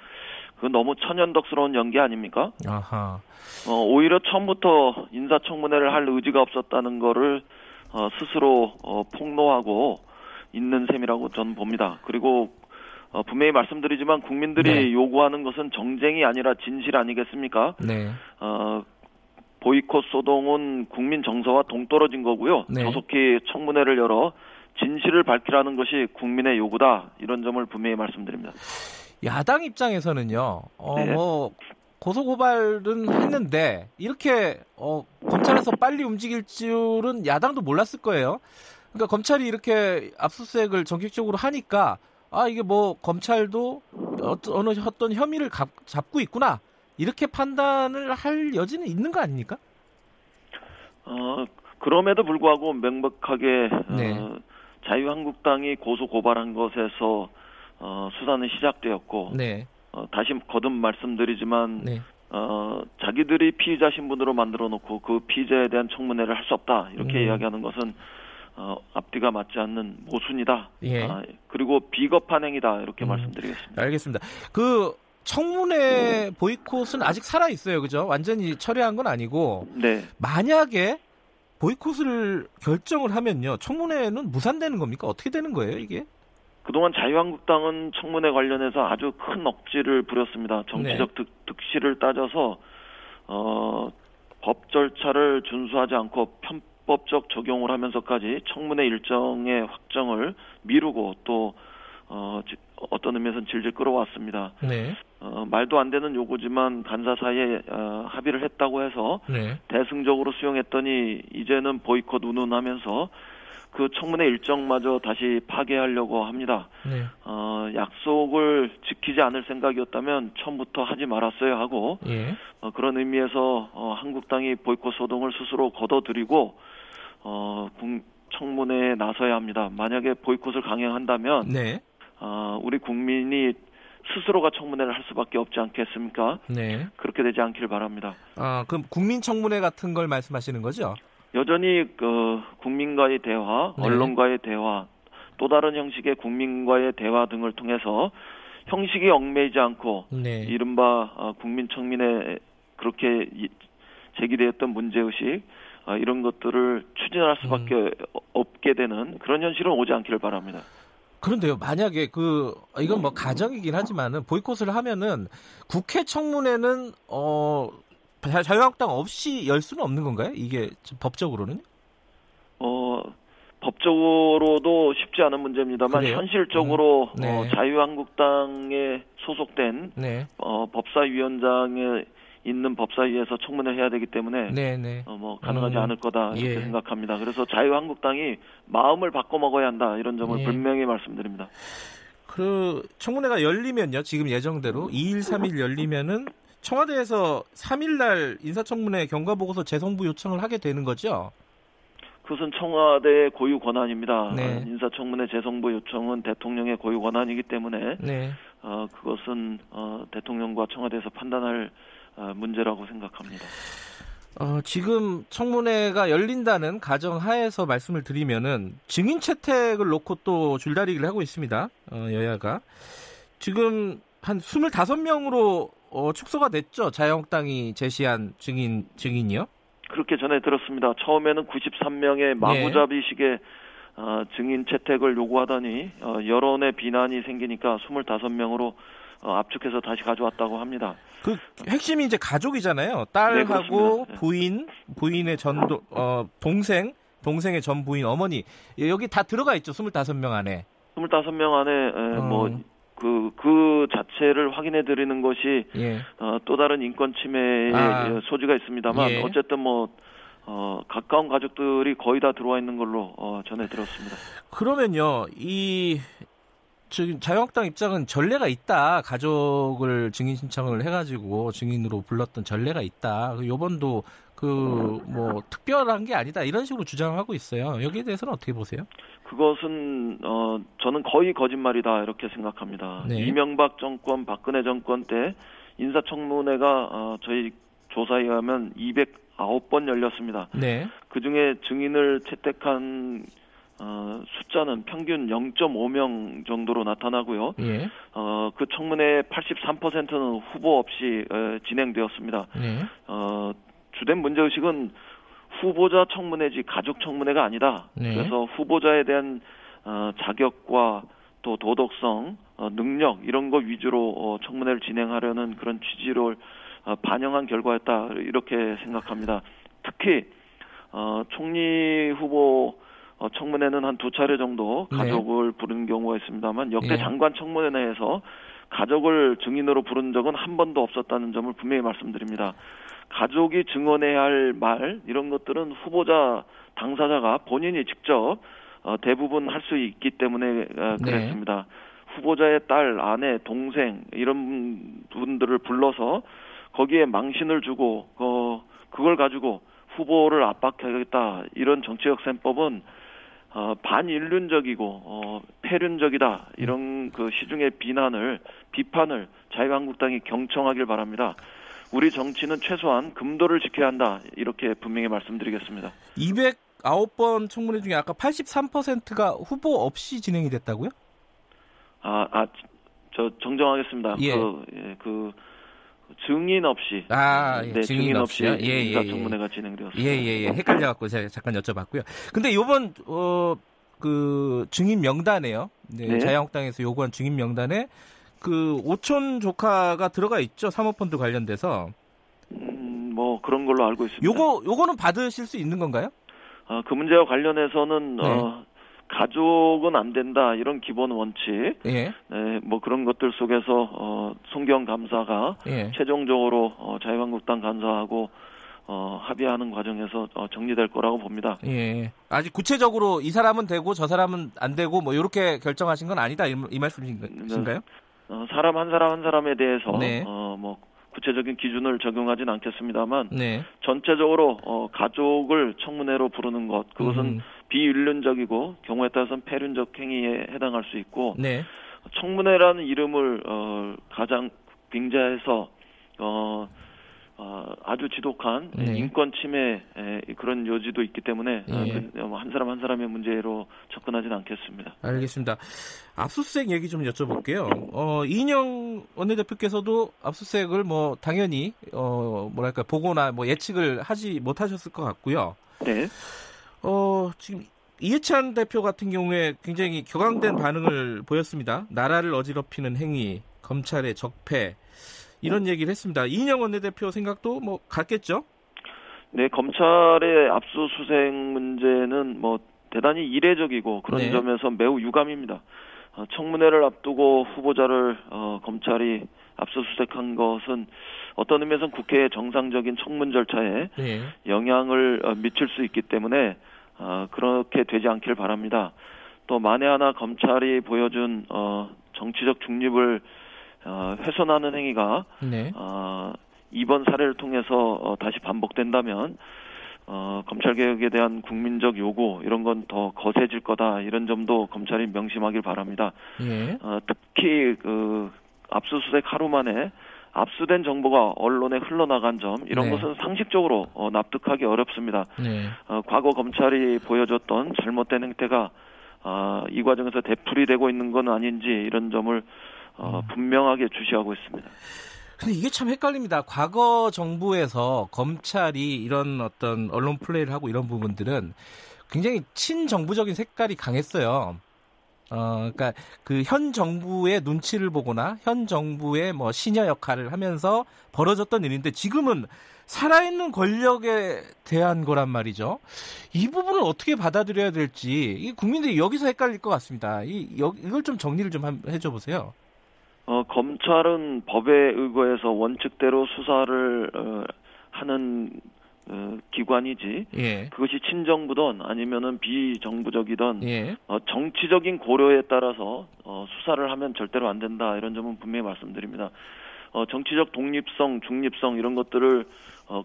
그건 너무 천연덕스러운 연기 아닙니까? 아하. 오히려 처음부터 인사청문회를 할 의지가 없었다는 거를 스스로 폭로하고 있는 셈이라고 저는 봅니다. 그리고 분명히 말씀드리지만 국민들이 네. 요구하는 것은 정쟁이 아니라 진실 아니겠습니까? 네. 보이콧 소동은 국민 정서와 동떨어진 거고요. 네. 조속히 청문회를 열어 진실을 밝히라는 것이 국민의 요구다. 이런 점을 분명히 말씀드립니다. 야당 입장에서는요. 네. 고소고발은 했는데 이렇게 검찰에서 빨리 움직일 줄은 야당도 몰랐을 거예요. 그러니까 검찰이 이렇게 압수수색을 전격적으로 하니까 이게 검찰도 어떤 혐의를 잡고 있구나. 이렇게 판단을 할 여지는 있는 거 아닙니까? 그럼에도 불구하고 명백하게 네. 자유한국당이 고소고발한 것에서 수사는 시작되었고 네. 다시 거듭 말씀드리지만 네. 자기들이 피의자 신분으로 만들어놓고 그 피의자에 대한 청문회를 할 수 없다. 이렇게 이야기하는 것은 앞뒤가 맞지 않는 모순이다. 예. 그리고 비겁한 행위다. 이렇게 말씀드리겠습니다. 알겠습니다. 청문회 보이콧은 아직 살아있어요. 그죠? 완전히 철회한 건 아니고. 네. 만약에 보이콧을 결정을 하면요. 청문회는 무산되는 겁니까? 어떻게 되는 거예요, 이게? 그동안 자유한국당은 청문회 관련해서 아주 큰 억지를 부렸습니다. 정치적 네. 득실을 따져서 법 절차를 준수하지 않고 법적 적용을 하면서까지 청문회 일정의 확정을 미루고 또 어떤 의미에서는 질질 끌어왔습니다. 네. 말도 안 되는 요구지만 간사 사이에 합의를 했다고 해서 네. 대승적으로 수용했더니 이제는 보이콧 운운하면서 그 청문회 일정마저 다시 파괴하려고 합니다. 네. 약속을 지키지 않을 생각이었다면 처음부터 하지 말았어야 하고 예. 그런 의미에서 한국당이 보이콧 소동을 스스로 거둬들이고 청문회에 나서야 합니다. 만약에 보이콧을 강행한다면 네. 우리 국민이 스스로가 청문회를 할 수밖에 없지 않겠습니까? 네. 그렇게 되지 않길 바랍니다. 그럼 국민청문회 같은 걸 말씀하시는 거죠? 여전히 국민과의 대화, 네. 언론과의 대화, 또 다른 형식의 국민과의 대화 등을 통해서 형식이 얽매이지 않고 네. 이른바 국민청민에 그렇게 제기되었던 문제의식 이런 것들을 추진할 수밖에 없게 되는 그런 현실은 오지 않기를 바랍니다. 그런데요, 만약에 이건 가정이긴 하지만은 보이콧을 하면은 국회 청문회는 자유한국당 없이 열 수는 없는 건가요? 이게 법적으로는? 법적으로도 쉽지 않은 문제입니다만 그래요? 현실적으로 네. 자유한국당에 소속된 네. 법사위원장에 있는 법사위에서 청문회를 해야 되기 때문에 네, 네. 가능하지 않을 거다 이렇게 예. 생각합니다. 그래서 자유한국당이 마음을 바꿔먹어야 한다 이런 점을 예. 분명히 말씀드립니다. 청문회가 열리면요. 지금 예정대로 2일, 3일 열리면은 청와대에서 3일날 인사청문회 경과보고서 재송부 요청을 하게 되는 거죠? 그것은 청와대의 고유 권한입니다. 네. 인사청문회 재송부 요청은 대통령의 고유 권한이기 때문에 네. 그것은 대통령과 청와대에서 판단할 문제라고 생각합니다. 지금 청문회가 열린다는 가정하에서 말씀을 드리면은 증인 채택을 놓고 또 줄다리기를 하고 있습니다. 여야가. 지금 한 25명으로 축소가 됐죠? 자유한국당이 제시한 증인이요? 그렇게 전해 들었습니다. 처음에는 93명의 마구잡이식의 네. 증인 채택을 요구하더니 여론의 비난이 생기니까 25명으로 압축해서 다시 가져왔다고 합니다. 핵심이 이제 가족이잖아요. 딸하고 네, 부인, 부인의 동생의 전 부인, 어머니. 여기 다 들어가 있죠? 25명 안에. 25명 안에 그 자체를 확인해 드리는 것이 예. 또 다른 인권 침해의 소지가 있습니다만 예. 어쨌든 가까운 가족들이 거의 다 들어와 있는 걸로 전해 들었습니다. 그러면요, 이 지금 자유한국당 입장은 전례가 있다. 가족을 증인 신청을 해가지고 증인으로 불렀던 전례가 있다. 이번도 그 뭐 특별한 게 아니다. 이런 식으로 주장하고 있어요. 여기에 대해서는 어떻게 보세요? 그것은 저는 거의 거짓말이다 이렇게 생각합니다. 네. 이명박 정권, 박근혜 정권 때 인사청문회가 저희 조사에 의하면 209번 열렸습니다. 네. 그중에 증인을 채택한 숫자는 평균 0.5명 정도로 나타나고요. 예. 그 청문회 83%는 후보 없이 진행되었습니다. 예. 주된 문제의식은 후보자 청문회지 가족 청문회가 아니다. 예. 그래서 후보자에 대한 자격과 또 도덕성, 능력 이런 거 위주로 청문회를 진행하려는 그런 취지를 반영한 결과였다 이렇게 생각합니다. 특히 총리 후보 청문회는 한 2차례 정도 가족을 네. 부른 경우가 있습니다만 역대 네. 장관 청문회에서 가족을 증인으로 부른 적은 한 번도 없었다는 점을 분명히 말씀드립니다. 가족이 증언해야 할 말 이런 것들은 후보자 당사자가 본인이 직접 대부분 할 수 있기 때문에 그랬습니다. 네. 후보자의 딸, 아내, 동생 이런 분들을 불러서 거기에 망신을 주고 그걸 가지고 후보를 압박하겠다 이런 정치적 셈법은 반인륜적이고 패륜적이다 이런 그 시중의 비판을 자유한국당이 경청하길 바랍니다. 우리 정치는 최소한 금도를 지켜야 한다 이렇게 분명히 말씀드리겠습니다. 209번 청문회 중에 아까 83%가 후보 없이 진행이 됐다고요? 저 정정하겠습니다. 예. 증인 없이 예, 네, 증인 없이 인사청문회가 진행되었습니다. 예예예 헷갈려 갖고 제가 잠깐 여쭤봤고요. 근데 이번 그 증인 명단에요. 네, 네. 자유한국당에서 요구한 증인 명단에 그 오촌 조카가 들어가 있죠. 사모펀드 관련돼서 뭐 그런 걸로 알고 있습니다. 요거는 받으실 수 있는 건가요? 그 문제와 관련해서는 네. 가족은 안 된다 이런 기본 원칙, 예. 네, 뭐 그런 것들 속에서 송경 감사가 예. 최종적으로 자유한국당 간사하고 합의하는 과정에서 정리될 거라고 봅니다. 예. 아직 구체적으로 이 사람은 되고 저 사람은 안 되고 뭐 이렇게 결정하신 건 아니다 이 말씀이신가요? 사람 한 사람 한 사람에 대해서 네. 뭐 구체적인 기준을 적용하진 않겠습니다만 네. 전체적으로 가족을 청문회로 부르는 것 그것은 비윤륜적이고 경우에 따라서는 패륜적 행위에 해당할 수 있고 네. 청문회라는 이름을 가장 빙자해서 아주 지독한 네. 인권 침해 그런 여지도 있기 때문에 네. 한 사람 한 사람의 문제로 접근하진 않겠습니다. 알겠습니다. 압수수색 얘기 좀 여쭤볼게요. 이인영 원내대표께서도 압수수색을 뭐 당연히 보고나 뭐 예측을 하지 못하셨을 것 같고요. 네. 지금 이해찬 대표 같은 경우에 굉장히 격앙된 반응을 보였습니다. 나라를 어지럽히는 행위, 검찰의 적폐 이런 얘기를 했습니다. 이인영 원내대표 생각도 뭐 같겠죠? 네, 검찰의 압수수색 문제는 뭐 대단히 이례적이고 그런 네. 점에서 매우 유감입니다. 청문회를 앞두고 후보자를 검찰이 압수수색한 것은 어떤 의미에서는 국회의 정상적인 청문 절차에 네. 영향을 미칠 수 있기 때문에 그렇게 되지 않길 바랍니다. 또 만에 하나 검찰이 보여준 정치적 중립을 훼손하는 행위가 네. 이번 사례를 통해서 다시 반복된다면 검찰개혁에 대한 국민적 요구 이런 건 더 거세질 거다 이런 점도 검찰이 명심하길 바랍니다. 예. 특히 압수수색 하루 만에 압수된 정보가 언론에 흘러나간 점 이런 네. 것은 상식적으로 납득하기 어렵습니다. 네. 과거 검찰이 보여줬던 잘못된 행태가 이 과정에서 되풀이되고 있는 건 아닌지 이런 점을 분명하게 주시하고 있습니다. 근데 이게 참 헷갈립니다. 과거 정부에서 검찰이 이런 어떤 언론 플레이를 하고 이런 부분들은 굉장히 친정부적인 색깔이 강했어요. 그러니까 그 현 정부의 눈치를 보거나 현 정부의 뭐 시녀 역할을 하면서 벌어졌던 일인데 지금은 살아있는 권력에 대한 거란 말이죠. 이 부분을 어떻게 받아들여야 될지 이 국민들이 여기서 헷갈릴 것 같습니다. 이걸 좀 정리를 좀 해줘 보세요. 검찰은 법에 의거해서 원칙대로 수사를 하는 기관이지 예. 그것이 친정부든 아니면은 비정부적이든 예. 정치적인 고려에 따라서 수사를 하면 절대로 안 된다 이런 점은 분명히 말씀드립니다. 정치적 독립성, 중립성 이런 것들을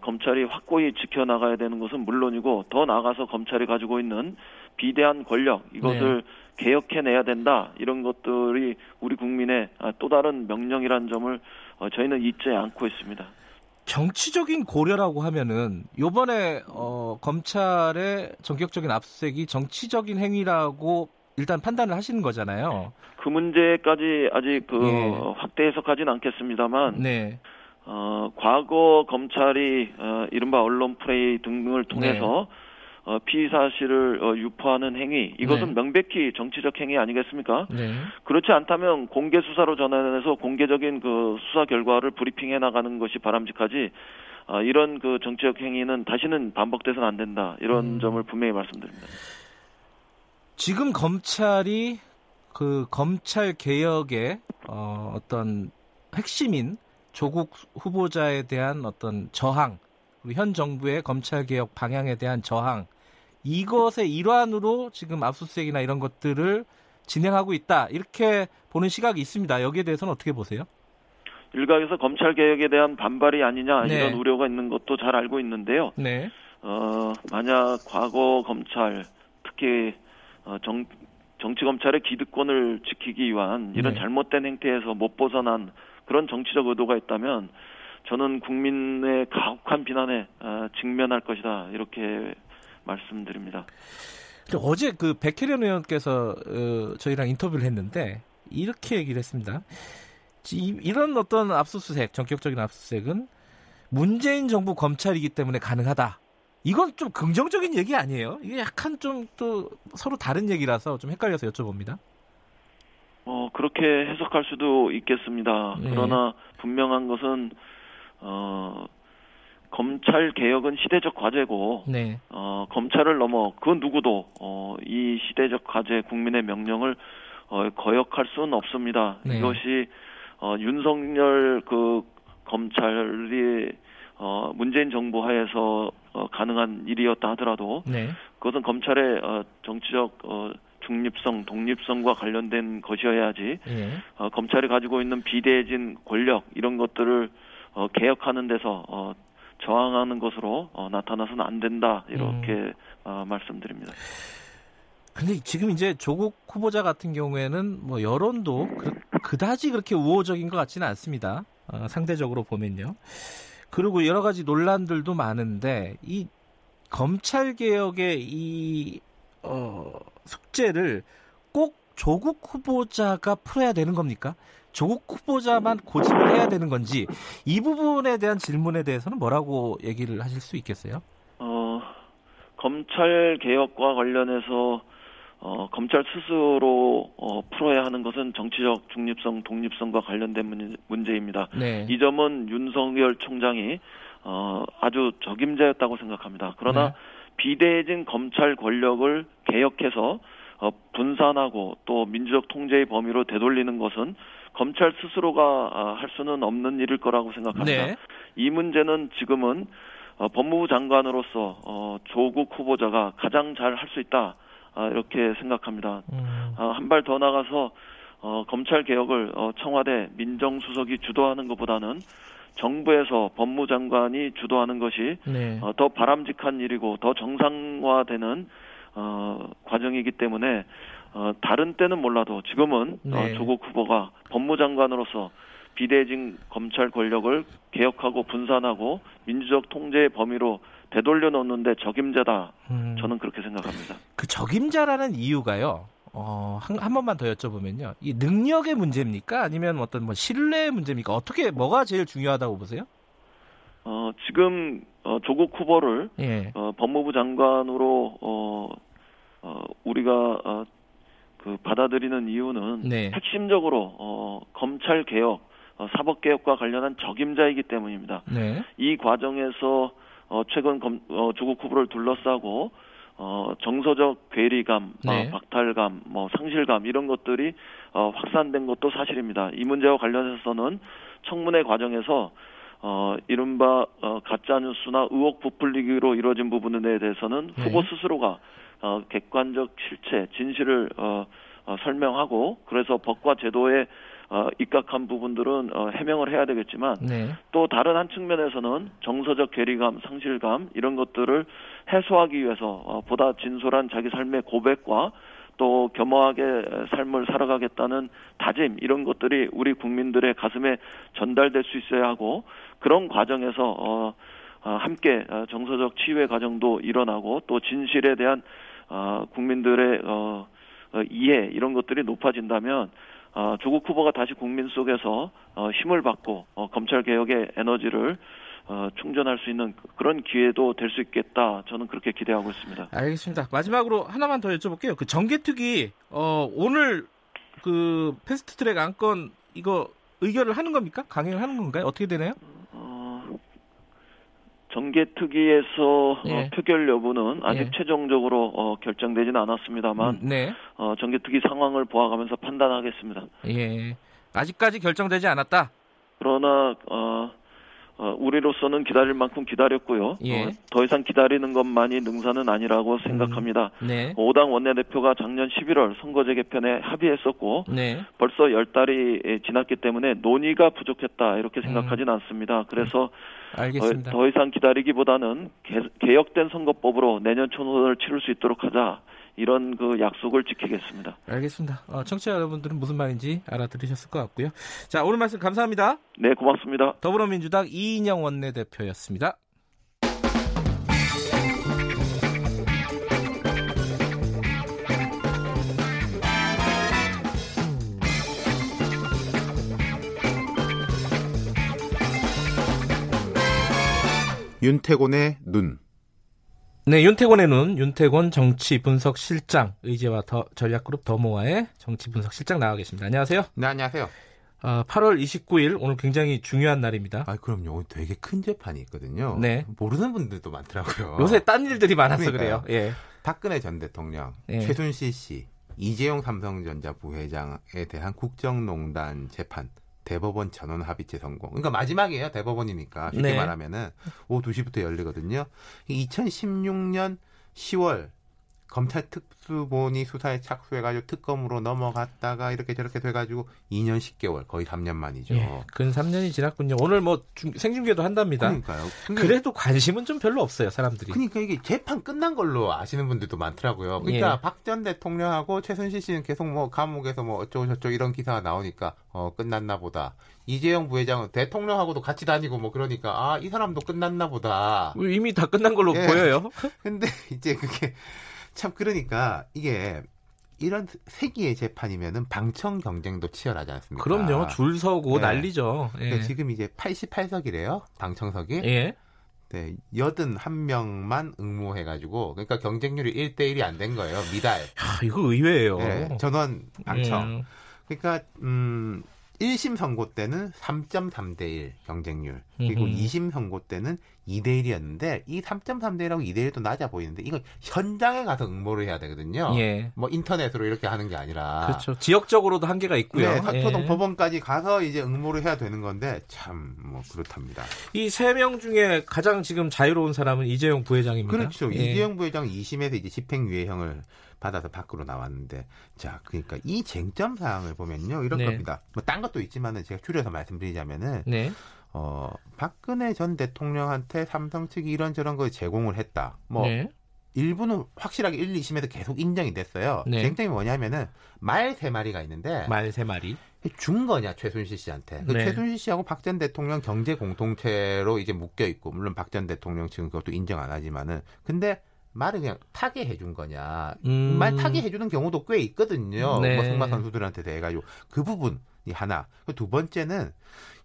검찰이 확고히 지켜나가야 되는 것은 물론이고 더 나아가서 검찰이 가지고 있는 비대한 권력 이것을 네. 개혁해내야 된다. 이런 것들이 우리 국민의 또 다른 명령이라는 점을 저희는 잊지 않고 있습니다. 정치적인 고려라고 하면은 이번에 검찰의 전격적인 압수수색이 정치적인 행위라고 일단 판단을 하시는 거잖아요. 그 문제까지 아직 네. 확대 해석하진 않겠습니다만 네. 과거 검찰이 이른바 언론 플레이 등을 통해서 네. 피의 사실을 유포하는 행위 이것은 네. 명백히 정치적 행위 아니겠습니까? 네. 그렇지 않다면 공개 수사로 전환해서 공개적인 그 수사 결과를 브리핑해 나가는 것이 바람직하지 이런 그 정치적 행위는 다시는 반복돼서는 안 된다 이런 점을 분명히 말씀드립니다. 지금 검찰이 그 검찰 개혁의 어떤 핵심인 조국 후보자에 대한 어떤 저항 그리고 현 정부의 검찰 개혁 방향에 대한 저항 이것의 일환으로 지금 압수수색이나 이런 것들을 진행하고 있다. 이렇게 보는 시각이 있습니다. 여기에 대해서는 어떻게 보세요? 일각에서 검찰개혁에 대한 반발이 아니냐 네. 이런 우려가 있는 것도 잘 알고 있는데요. 네. 만약 과거 검찰, 특히 정치검찰의 기득권을 지키기 위한 이런 네. 잘못된 행태에서 못 벗어난 그런 정치적 의도가 있다면 저는 국민의 가혹한 비난에 직면할 것이다. 이렇게 말씀드립니다. 어제 그 백혜련 의원께서 저희랑 인터뷰를 했는데 이렇게 얘기를 했습니다. 이런 어떤 압수수색, 전격적인 압수수색은 문재인 정부 검찰이기 때문에 가능하다. 이건 좀 긍정적인 얘기 아니에요? 이게 약간 좀 또 서로 다른 얘기라서 좀 헷갈려서 여쭤봅니다. 그렇게 해석할 수도 있겠습니다. 네. 그러나 분명한 것은 검찰 개혁은 시대적 과제고, 네. 검찰을 넘어 그 누구도 이 시대적 과제 국민의 명령을 거역할 수는 없습니다. 네. 이것이 윤석열 그 검찰이 문재인 정부 하에서 가능한 일이었다 하더라도, 네. 그것은 검찰의 정치적 중립성, 독립성과 관련된 것이어야지, 네. 검찰이 가지고 있는 비대해진 권력 이런 것들을 개혁하는 데서 저항하는 것으로 나타나서는 안 된다 이렇게 말씀드립니다. 그런데 지금 이제 조국 후보자 같은 경우에는 뭐 여론도 그다지 그렇게 우호적인 것 같지는 않습니다. 상대적으로 보면요. 그리고 여러 가지 논란들도 많은데 이 검찰 개혁의 이 숙제를 꼭 조국 후보자가 풀어야 되는 겁니까? 조국 후보자만 고집을 해야 되는 건지 이 부분에 대한 질문에 대해서는 뭐라고 얘기를 하실 수 있겠어요? 검찰 개혁과 관련해서 검찰 스스로 풀어야 하는 것은 정치적 중립성, 독립성과 관련된 문제입니다. 네. 이 점은 윤석열 총장이 아주 적임자였다고 생각합니다. 그러나 네. 비대해진 검찰 권력을 개혁해서 분산하고 또 민주적 통제의 범위로 되돌리는 것은 검찰 스스로가 할 수는 없는 일일 거라고 생각합니다. 네. 이 문제는 지금은 법무부 장관으로서 조국 후보자가 가장 잘 할 수 있다 이렇게 생각합니다. 한 발 더 나가서 검찰 개혁을 청와대 민정수석이 주도하는 것보다는 정부에서 법무장관이 주도하는 것이 네. 더 바람직한 일이고 더 정상화되는 과정이기 때문에 다른 때는 몰라도 지금은 네. 조국 후보가 법무장관으로서 비대해진 검찰 권력을 개혁하고 분산하고 민주적 통제의 범위로 되돌려 놓는데 적임자다. 저는 그렇게 생각합니다. 그 적임자라는 이유가요. 한 번만 더 여쭤보면요. 이 능력의 문제입니까? 아니면 어떤 뭐 신뢰의 문제입니까? 어떻게 뭐가 제일 중요하다고 보세요? 지금 조국 후보를 예. 법무부 장관으로 우리가 받아들이는 이유는 네. 핵심적으로 검찰 개혁, 사법 개혁과 관련한 적임자이기 때문입니다. 네. 이 과정에서 최근 조국 후보를 둘러싸고 정서적 괴리감, 네. 박탈감, 뭐 상실감 이런 것들이 확산된 것도 사실입니다. 이 문제와 관련해서는 청문회 과정에서 이른바 가짜뉴스나 의혹 부풀리기로 이루어진 부분에 대해서는 후보 스스로가 객관적 실체, 진실을 설명하고 그래서 법과 제도에 입각한 부분들은 해명을 해야 되겠지만 또 다른 한 측면에서는 정서적 괴리감, 상실감 이런 것들을 해소하기 위해서 보다 진솔한 자기 삶의 고백과 또 겸허하게 삶을 살아가겠다는 다짐 이런 것들이 우리 국민들의 가슴에 전달될 수 있어야 하고 그런 과정에서 함께 정서적 치유의 과정도 일어나고 또 진실에 대한 국민들의 이해 이런 것들이 높아진다면 조국 후보가 다시 국민 속에서 힘을 받고 검찰개혁의 에너지를 충전할 수 있는 그런 기회도 될 수 있겠다. 저는 그렇게 기대하고 있습니다. 알겠습니다. 마지막으로 하나만 더 여쭤볼게요. 그 정개특위 오늘 그 패스트트랙 안건 이거 의결을 하는 겁니까? 강행을 하는 건가요? 어떻게 되나요? 정개특위에서 표결 여부는 아직 최종적으로 결정되지는 않았습니다만 정개특위 상황을 보아가면서 판단하겠습니다. 예, 아직까지 결정되지 않았다. 그러나 우리로서는 기다릴 만큼 기다렸고요. 더 이상 기다리는 것만이 능사는 아니라고 생각합니다. 5당 원내대표가 작년 11월 선거제 개편에 합의했었고 벌써 10달이 지났기 때문에 논의가 부족했다 이렇게 생각하진 않습니다. 그래서 알겠습니다. 더 이상 기다리기보다는 개혁된 선거법으로 내년 총선을 치를 수 있도록 하자. 이런 그 약속을 지키겠습니다. 알겠습니다. 청취자 여러분들은 무슨 말인지 알아들으셨을 것 같고요. 자, 오늘 말씀 감사합니다. 네, 고맙습니다. 더불어민주당 이인영 원내대표였습니다. 윤태곤의 눈. 네, 윤태곤의 눈, 윤태곤 정치분석실장, 의제와 전략그룹 더모아의 정치분석실장 나와 계십니다. 안녕하세요. 네, 안녕하세요. 8월 29일, 오늘 굉장히 중요한 날입니다. 아, 그럼요. 오늘 되게 큰 재판이 있거든요. 네. 모르는 분들도 많더라고요. 요새 딴 일들이 많아서 그러니까요. 그래요. 예. 박근혜 전 대통령, 최순실 씨, 이재용 삼성전자 부회장에 대한 국정농단 재판. 대법원 전원 합의체 성공. 그러니까 마지막이에요. 대법원이니까. 쉽게 말하면은 오후 2시부터 열리거든요. 2016년 10월 검찰 특수본이 수사에 착수해가지고 특검으로 넘어갔다가 이렇게 저렇게 돼가지고 2년 10개월 거의 3년 만이죠. 예, 근 3년이 지났군요. 오늘 뭐 생중계도 한답니다. 그러니까요. 그래도 관심은 좀 별로 없어요. 사람들이. 그러니까 이게 재판 끝난 걸로 아시는 분들도 많더라고요. 그러니까 박 전 대통령하고 최순실 씨는 계속 뭐 감옥에서 뭐 어쩌고 저쩌고 이런 기사가 나오니까 끝났나 보다. 이재용 부회장은 대통령하고도 같이 다니고 뭐 그러니까 아, 이 사람도 끝났나 보다. 이미 다 끝난 걸로 보여요. 근데 이제 그게 참 그러니까 이게 이런 세기의 재판이면은 방청 경쟁도 치열하지 않습니까? 그럼요. 줄 서고 난리죠. 네, 지금 이제 88석이래요. 방청석이. 네, 81명만 응모해가지고 그러니까 경쟁률이 1대1이 안 된 거예요. 미달. 야, 이거 의외예요. 네, 전원 방청. 그러니까 1심 선고 때는 3.3대1 경쟁률 그리고 2심 선고 때는 2대1이었는데 이 3.3대1하고 2대1도 낮아 보이는데 이건 현장에 가서 응모를 해야 되거든요. 뭐 인터넷으로 이렇게 하는 게 아니라 그렇죠. 지역적으로도 한계가 있고요. 네, 사토동 법원까지 가서 이제 응모를 해야 되는 건데 참 뭐 그렇답니다. 이 3명 중에 가장 지금 자유로운 사람은 이재용 부회장입니다. 그렇죠. 이재용 부회장 2심에서 이제 집행유예형을 받아서 밖으로 나왔는데 자 그러니까 이 쟁점 사항을 보면요 이런 겁니다. 뭐 딴 것도 있지만은 제가 줄여서 말씀드리자면은 박근혜 전 대통령한테 삼성 측이 이런저런 걸 제공을 했다. 뭐 일부는 확실하게 1, 2심에서 계속 인정이 됐어요. 쟁점이 뭐냐면은 말 3마리가 있는데 말 3마리 준 거냐 최순실 씨한테. 최순실 씨하고 박 전 대통령 경제 공동체로 이제 묶여 있고 물론 박 전 대통령 지금 그것도 인정 안 하지만은 근데 말을 그냥 타게 해준 거냐. 말 타게 해주는 경우도 꽤 있거든요. 뭐 승마 선수들한테 대해가지고. 그 부분이 하나. 두 번째는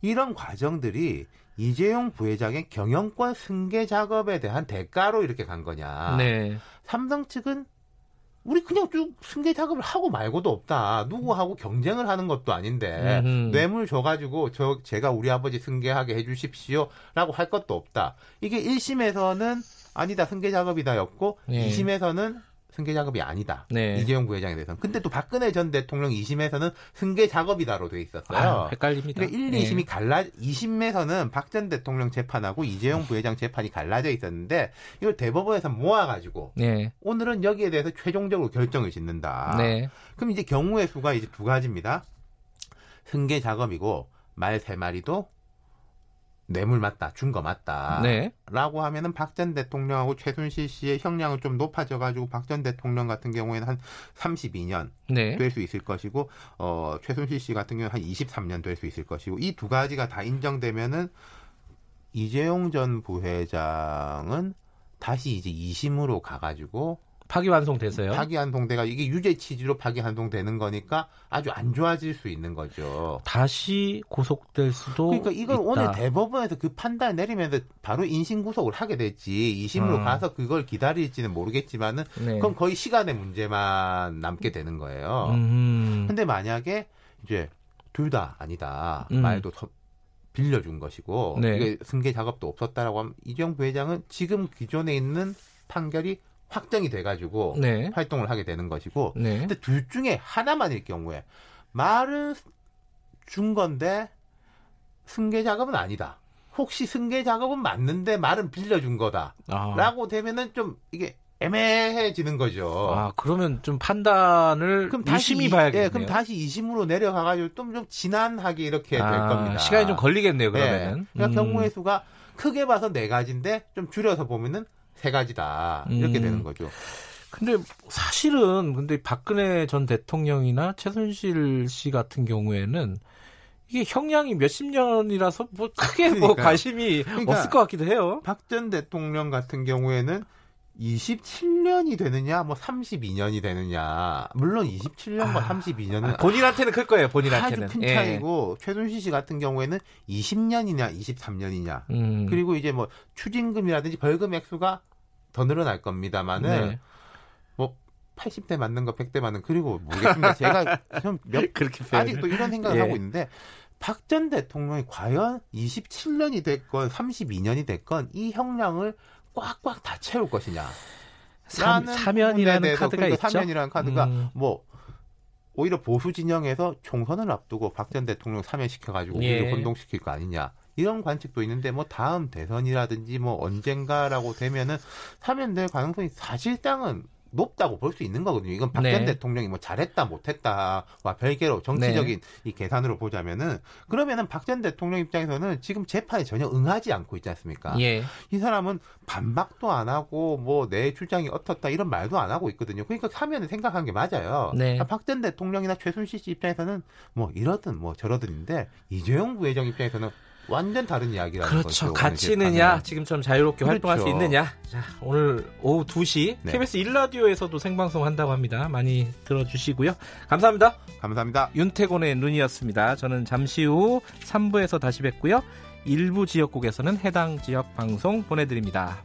이런 과정들이 이재용 부회장의 경영권 승계 작업에 대한 대가로 이렇게 간 거냐. 삼성 측은 우리 그냥 쭉 승계 작업을 하고 말고도 없다. 누구하고 경쟁을 하는 것도 아닌데 뇌물 줘가지고 제가 우리 아버지 승계하게 해주십시오라고 할 것도 없다. 이게 1심에서는 아니다 승계 작업이다였고 2심에서는 승계 작업이 아니다. 네. 이재용 부회장에 대해서는. 근데 또 박근혜 전 대통령 2심에서는 승계 작업이다로 돼 있었어요. 아유, 헷갈립니다. 그러니까 1, 2심이 네. 2심에서는 박 전 대통령 재판하고 이재용 부회장 재판이 갈라져 있었는데 이걸 대법원에서 모아가지고 네. 오늘은 여기에 대해서 최종적으로 결정을 짓는다. 네. 그럼 이제 경우의 수가 이제 두 가지입니다. 승계 작업이고 말 3마리도 뇌물 맞다, 준거 맞다. 네. 라고 하면은 박 전 대통령하고 최순실 씨의 형량은 좀 높아져가지고 박 전 대통령 같은 경우에는 한 32년 네. 될 수 있을 것이고, 최순실 씨 같은 경우는 한 23년 될 수 있을 것이고, 이 두 가지가 다 인정되면은 이재용 전 부회장은 다시 이제 2심으로 가가지고 파기환송돼서요? 파기환송돼가 이게 유죄 취지로 파기환송되는 거니까 아주 안 좋아질 수 있는 거죠. 다시 고속될 수도 있다. 그러니까 이걸 있다. 오늘 대법원에서 그 판단 내리면서 바로 인신구속을 하게 될지 2심으로 가서 그걸 기다릴지는 모르겠지만은 네. 그럼 거의 시간의 문제만 남게 되는 거예요. 근데 만약에 이제 둘 다 아니다. 말도 빌려준 것이고 네. 이게 승계 작업도 없었다라고 하면 이재용 부회장은 지금 기존에 있는 판결이 확정이 돼가지고 네. 활동을 하게 되는 것이고 네. 근데 둘 중에 하나만일 경우에 말은 준 건데 승계 작업은 아니다. 혹시 승계 작업은 맞는데 말은 빌려준 거다. 아. 라고 되면은 좀 이게 애매해지는 거죠. 아, 그러면 좀 판단을 유심히 봐야겠네요. 예, 그럼 다시 2심으로 내려가가지고 좀 지난하게 이렇게 될 겁니다. 시간이 좀 걸리겠네요. 그러면은. 예, 그러니까 경우의 수가 크게 봐서 4가지인데 좀 줄여서 보면은 3가지다. 이렇게 되는 거죠. 근데 사실은 근데 박근혜 전 대통령이나 최순실 씨 같은 경우에는 이게 형량이 몇십 년이라서 뭐 크게 그러니까요. 뭐 관심이 없을 것 같기도 해요. 박 전 대통령 같은 경우에는 27년이 되느냐, 뭐 32년이 되느냐. 물론 27년과 32년은 본인한테는 클 거예요. 본인한테는 아주 큰 차이고 예. 최순실 씨 같은 경우에는 20년이냐, 23년이냐. 그리고 이제 뭐 추징금이라든지 벌금 액수가 더 늘어날 겁니다만은 네. 뭐 80대 맞는 거, 100대 맞는 그리고 모르겠습니다. 제가 아직도 이런 생각을 예. 하고 있는데. 박 전 대통령이 과연 27년이 됐건 32년이 됐건 이 형량을 꽉꽉 다 채울 것이냐. 사면이라는 카드가 있죠. 사면이라는 카드가 뭐 오히려 보수 진영에서 총선을 앞두고 박 전 대통령 사면시켜가지고 오히려 혼동시킬 거 아니냐. 이런 관측도 있는데 뭐 다음 대선이라든지 뭐 언젠가라고 되면은 사면될 가능성이 사실상은 높다고 볼 수 있는 거거든요. 이건 박 전 네. 대통령이 뭐 잘했다 못했다와 별개로 정치적인 네. 이 계산으로 보자면은 그러면은 박 전 대통령 입장에서는 지금 재판에 전혀 응하지 않고 있지 않습니까? 예. 이 사람은 반박도 안 하고 뭐 내 주장이 어떻다 이런 말도 안 하고 있거든요. 그러니까 사면을 생각한 게 맞아요. 네. 박 전 대통령이나 최순실 씨 입장에서는 뭐 이러든 뭐 저러든인데 이재용 부회장 입장에서는 완전 다른 이야기라는 그렇죠. 거죠. 그렇죠. 같이 있느냐, 지금처럼 자유롭게 그렇죠. 활동할 수 있느냐. 자, 오늘 오후 2시 네. KBS 1라디오에서도 생방송 한다고 합니다. 많이 들어주시고요. 감사합니다. 감사합니다. 윤태곤의 눈이었습니다. 저는 잠시 후 3부에서 다시 뵙고요. 일부 지역국에서는 해당 지역 방송 보내드립니다.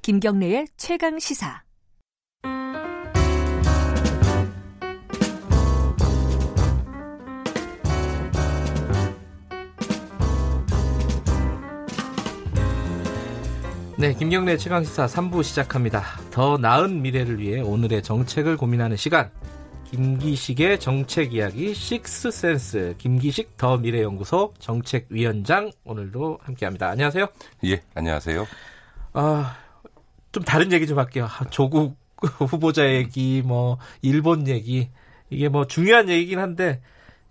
김경래의 최강시사. 네, 김경래의 최강시사 3부 시작합니다. 더 나은 미래를 위해 오늘의 정책을 고민하는 시간. 김기식의 정책 이야기 식스센스. 김기식 더미래연구소 정책위원장 오늘도 함께합니다. 안녕하세요. 예, 안녕하세요. 좀 다른 얘기 좀 할게요. 조국 후보자 얘기, 뭐 일본 얘기, 이게 뭐 중요한 얘기긴 한데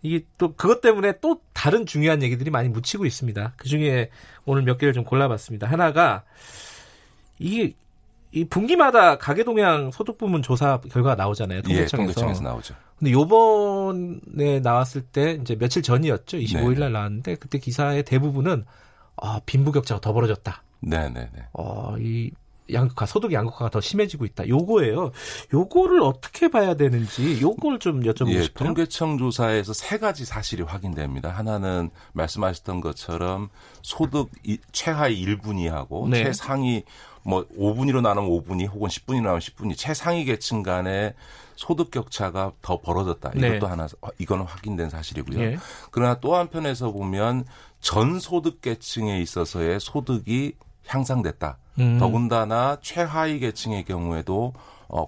이게 또 그것 때문에 또 다른 중요한 얘기들이 많이 묻히고 있습니다. 그중에 오늘 몇 개를 좀 골라봤습니다. 하나가 이게 이 분기마다 가계동향 소득부문 조사 결과가 나오잖아요. 통계청에서. 예, 통계청에서 나오죠. 근데 요번에 나왔을 때 이제 며칠 전이었죠. 25일 날 나왔는데 그때 기사의 대부분은 빈부격차가 더 벌어졌다. 네, 네, 네. 이 양극화, 소득 양극화가 더 심해지고 있다. 요거예요. 요거를 어떻게 봐야 되는지 요걸 좀 여쭤보고 싶어요. 통계청 조사에서 세 가지 사실이 확인됩니다. 하나는 말씀하셨던 것처럼 소득 최하위 1분위하고 네. 최상위 뭐 5분위로 나누면 5분위 혹은 10분위로 나누면 10분위 최상위 계층 간의 소득 격차가 더 벌어졌다. 이것도 네. 하나, 이건 확인된 사실이고요. 네. 그러나 또 한편에서 보면 전 소득 계층에 있어서의 소득이 향상됐다. 더군다나 최하위 계층의 경우에도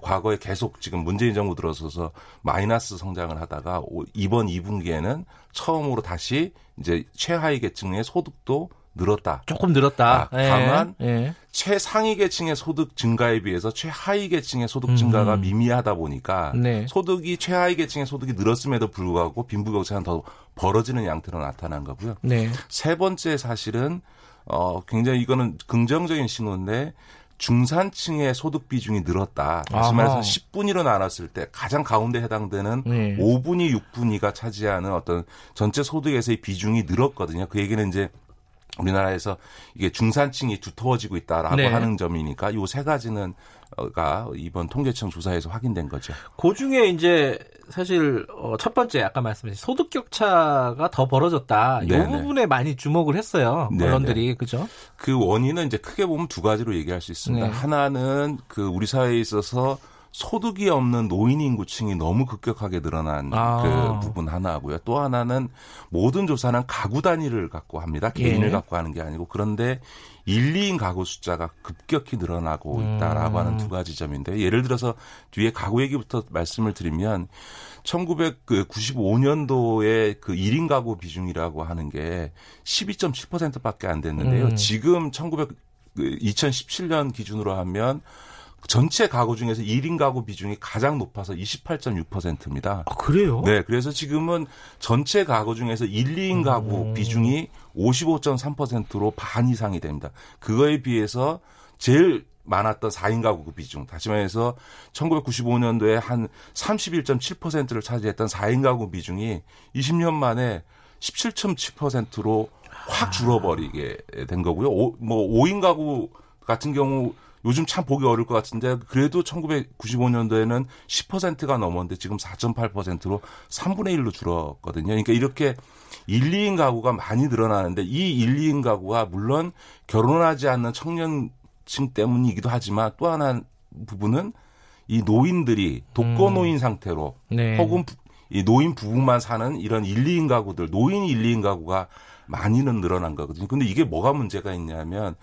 과거에 계속 지금 문재인 정부 들어서서 마이너스 성장을 하다가 이번 2분기에는 처음으로 다시 이제 최하위 계층의 소득도 늘었다. 조금 늘었다. 아, 다만 예. 최상위 계층의 소득 증가에 비해서 최하위 계층의 소득 증가가 미미하다 보니까 네. 소득이 최하위 계층의 소득이 늘었음에도 불구하고 빈부격차는 더 벌어지는 양태로 나타난 거고요. 네. 세 번째 사실은 굉장히 이거는 긍정적인 신호인데 중산층의 소득 비중이 늘었다. 다시 말해서 10분위로 나눴을 때 가장 가운데 해당되는 네. 5분위, 6분위가 차지하는 어떤 전체 소득에서의 비중이 늘었거든요. 그 얘기는 이제 우리나라에서 이게 중산층이 두터워지고 있다라고 네. 하는 점이니까 요 세 가지는가 이번 통계청 조사에서 확인된 거죠. 그 중에 이제 사실 첫 번째 아까 말씀하신 소득 격차가 더 벌어졌다. 이 부분에 많이 주목을 했어요. 언론들이 그죠? 그 원인은 이제 크게 보면 두 가지로 얘기할 수 있습니다. 네. 하나는 그 우리 사회에 있어서 소득이 없는 노인 인구층이 너무 급격하게 늘어난 그 부분 하나고요. 또 하나는 모든 조사는 가구 단위를 갖고 합니다. 개인을 예. 갖고 하는 게 아니고 그런데 1, 2인 가구 숫자가 급격히 늘어나고 있다라고 하는 두 가지 점인데 예를 들어서 뒤에 가구 얘기부터 말씀을 드리면 1995년도에 그 1인 가구 비중이라고 하는 게 12.7%밖에 안 됐는데요. 지금 2017년 기준으로 하면 전체 가구 중에서 1인 가구 비중이 가장 높아서 28.6%입니다. 아, 그래요? 네. 그래서 지금은 전체 가구 중에서 1, 2인 가구 비중이 55.3%로 반 이상이 됩니다. 그거에 비해서 제일 많았던 4인 가구 비중, 다시 말해서 1995년도에 한 31.7%를 차지했던 4인 가구 비중이 20년 만에 17.7%로 확 줄어버리게 된 거고요. 5인 가구 같은 경우 요즘 참 보기 어려울 것 같은데 그래도 1995년도에는 10%가 넘었는데 지금 4.8%로 3분의 1로 줄었거든요. 그러니까 이렇게 1, 2인 가구가 많이 늘어나는데 이 1, 2인 가구가 물론 결혼하지 않는 청년층 때문이기도 하지만 또 하나 부분은 이 노인들이 독거노인 상태로 혹은 이 노인 부부만 사는 이런 1, 2인 가구들, 노인 1, 2인 가구가 많이는 늘어난 거거든요. 근데 이게 뭐가 문제가 있냐면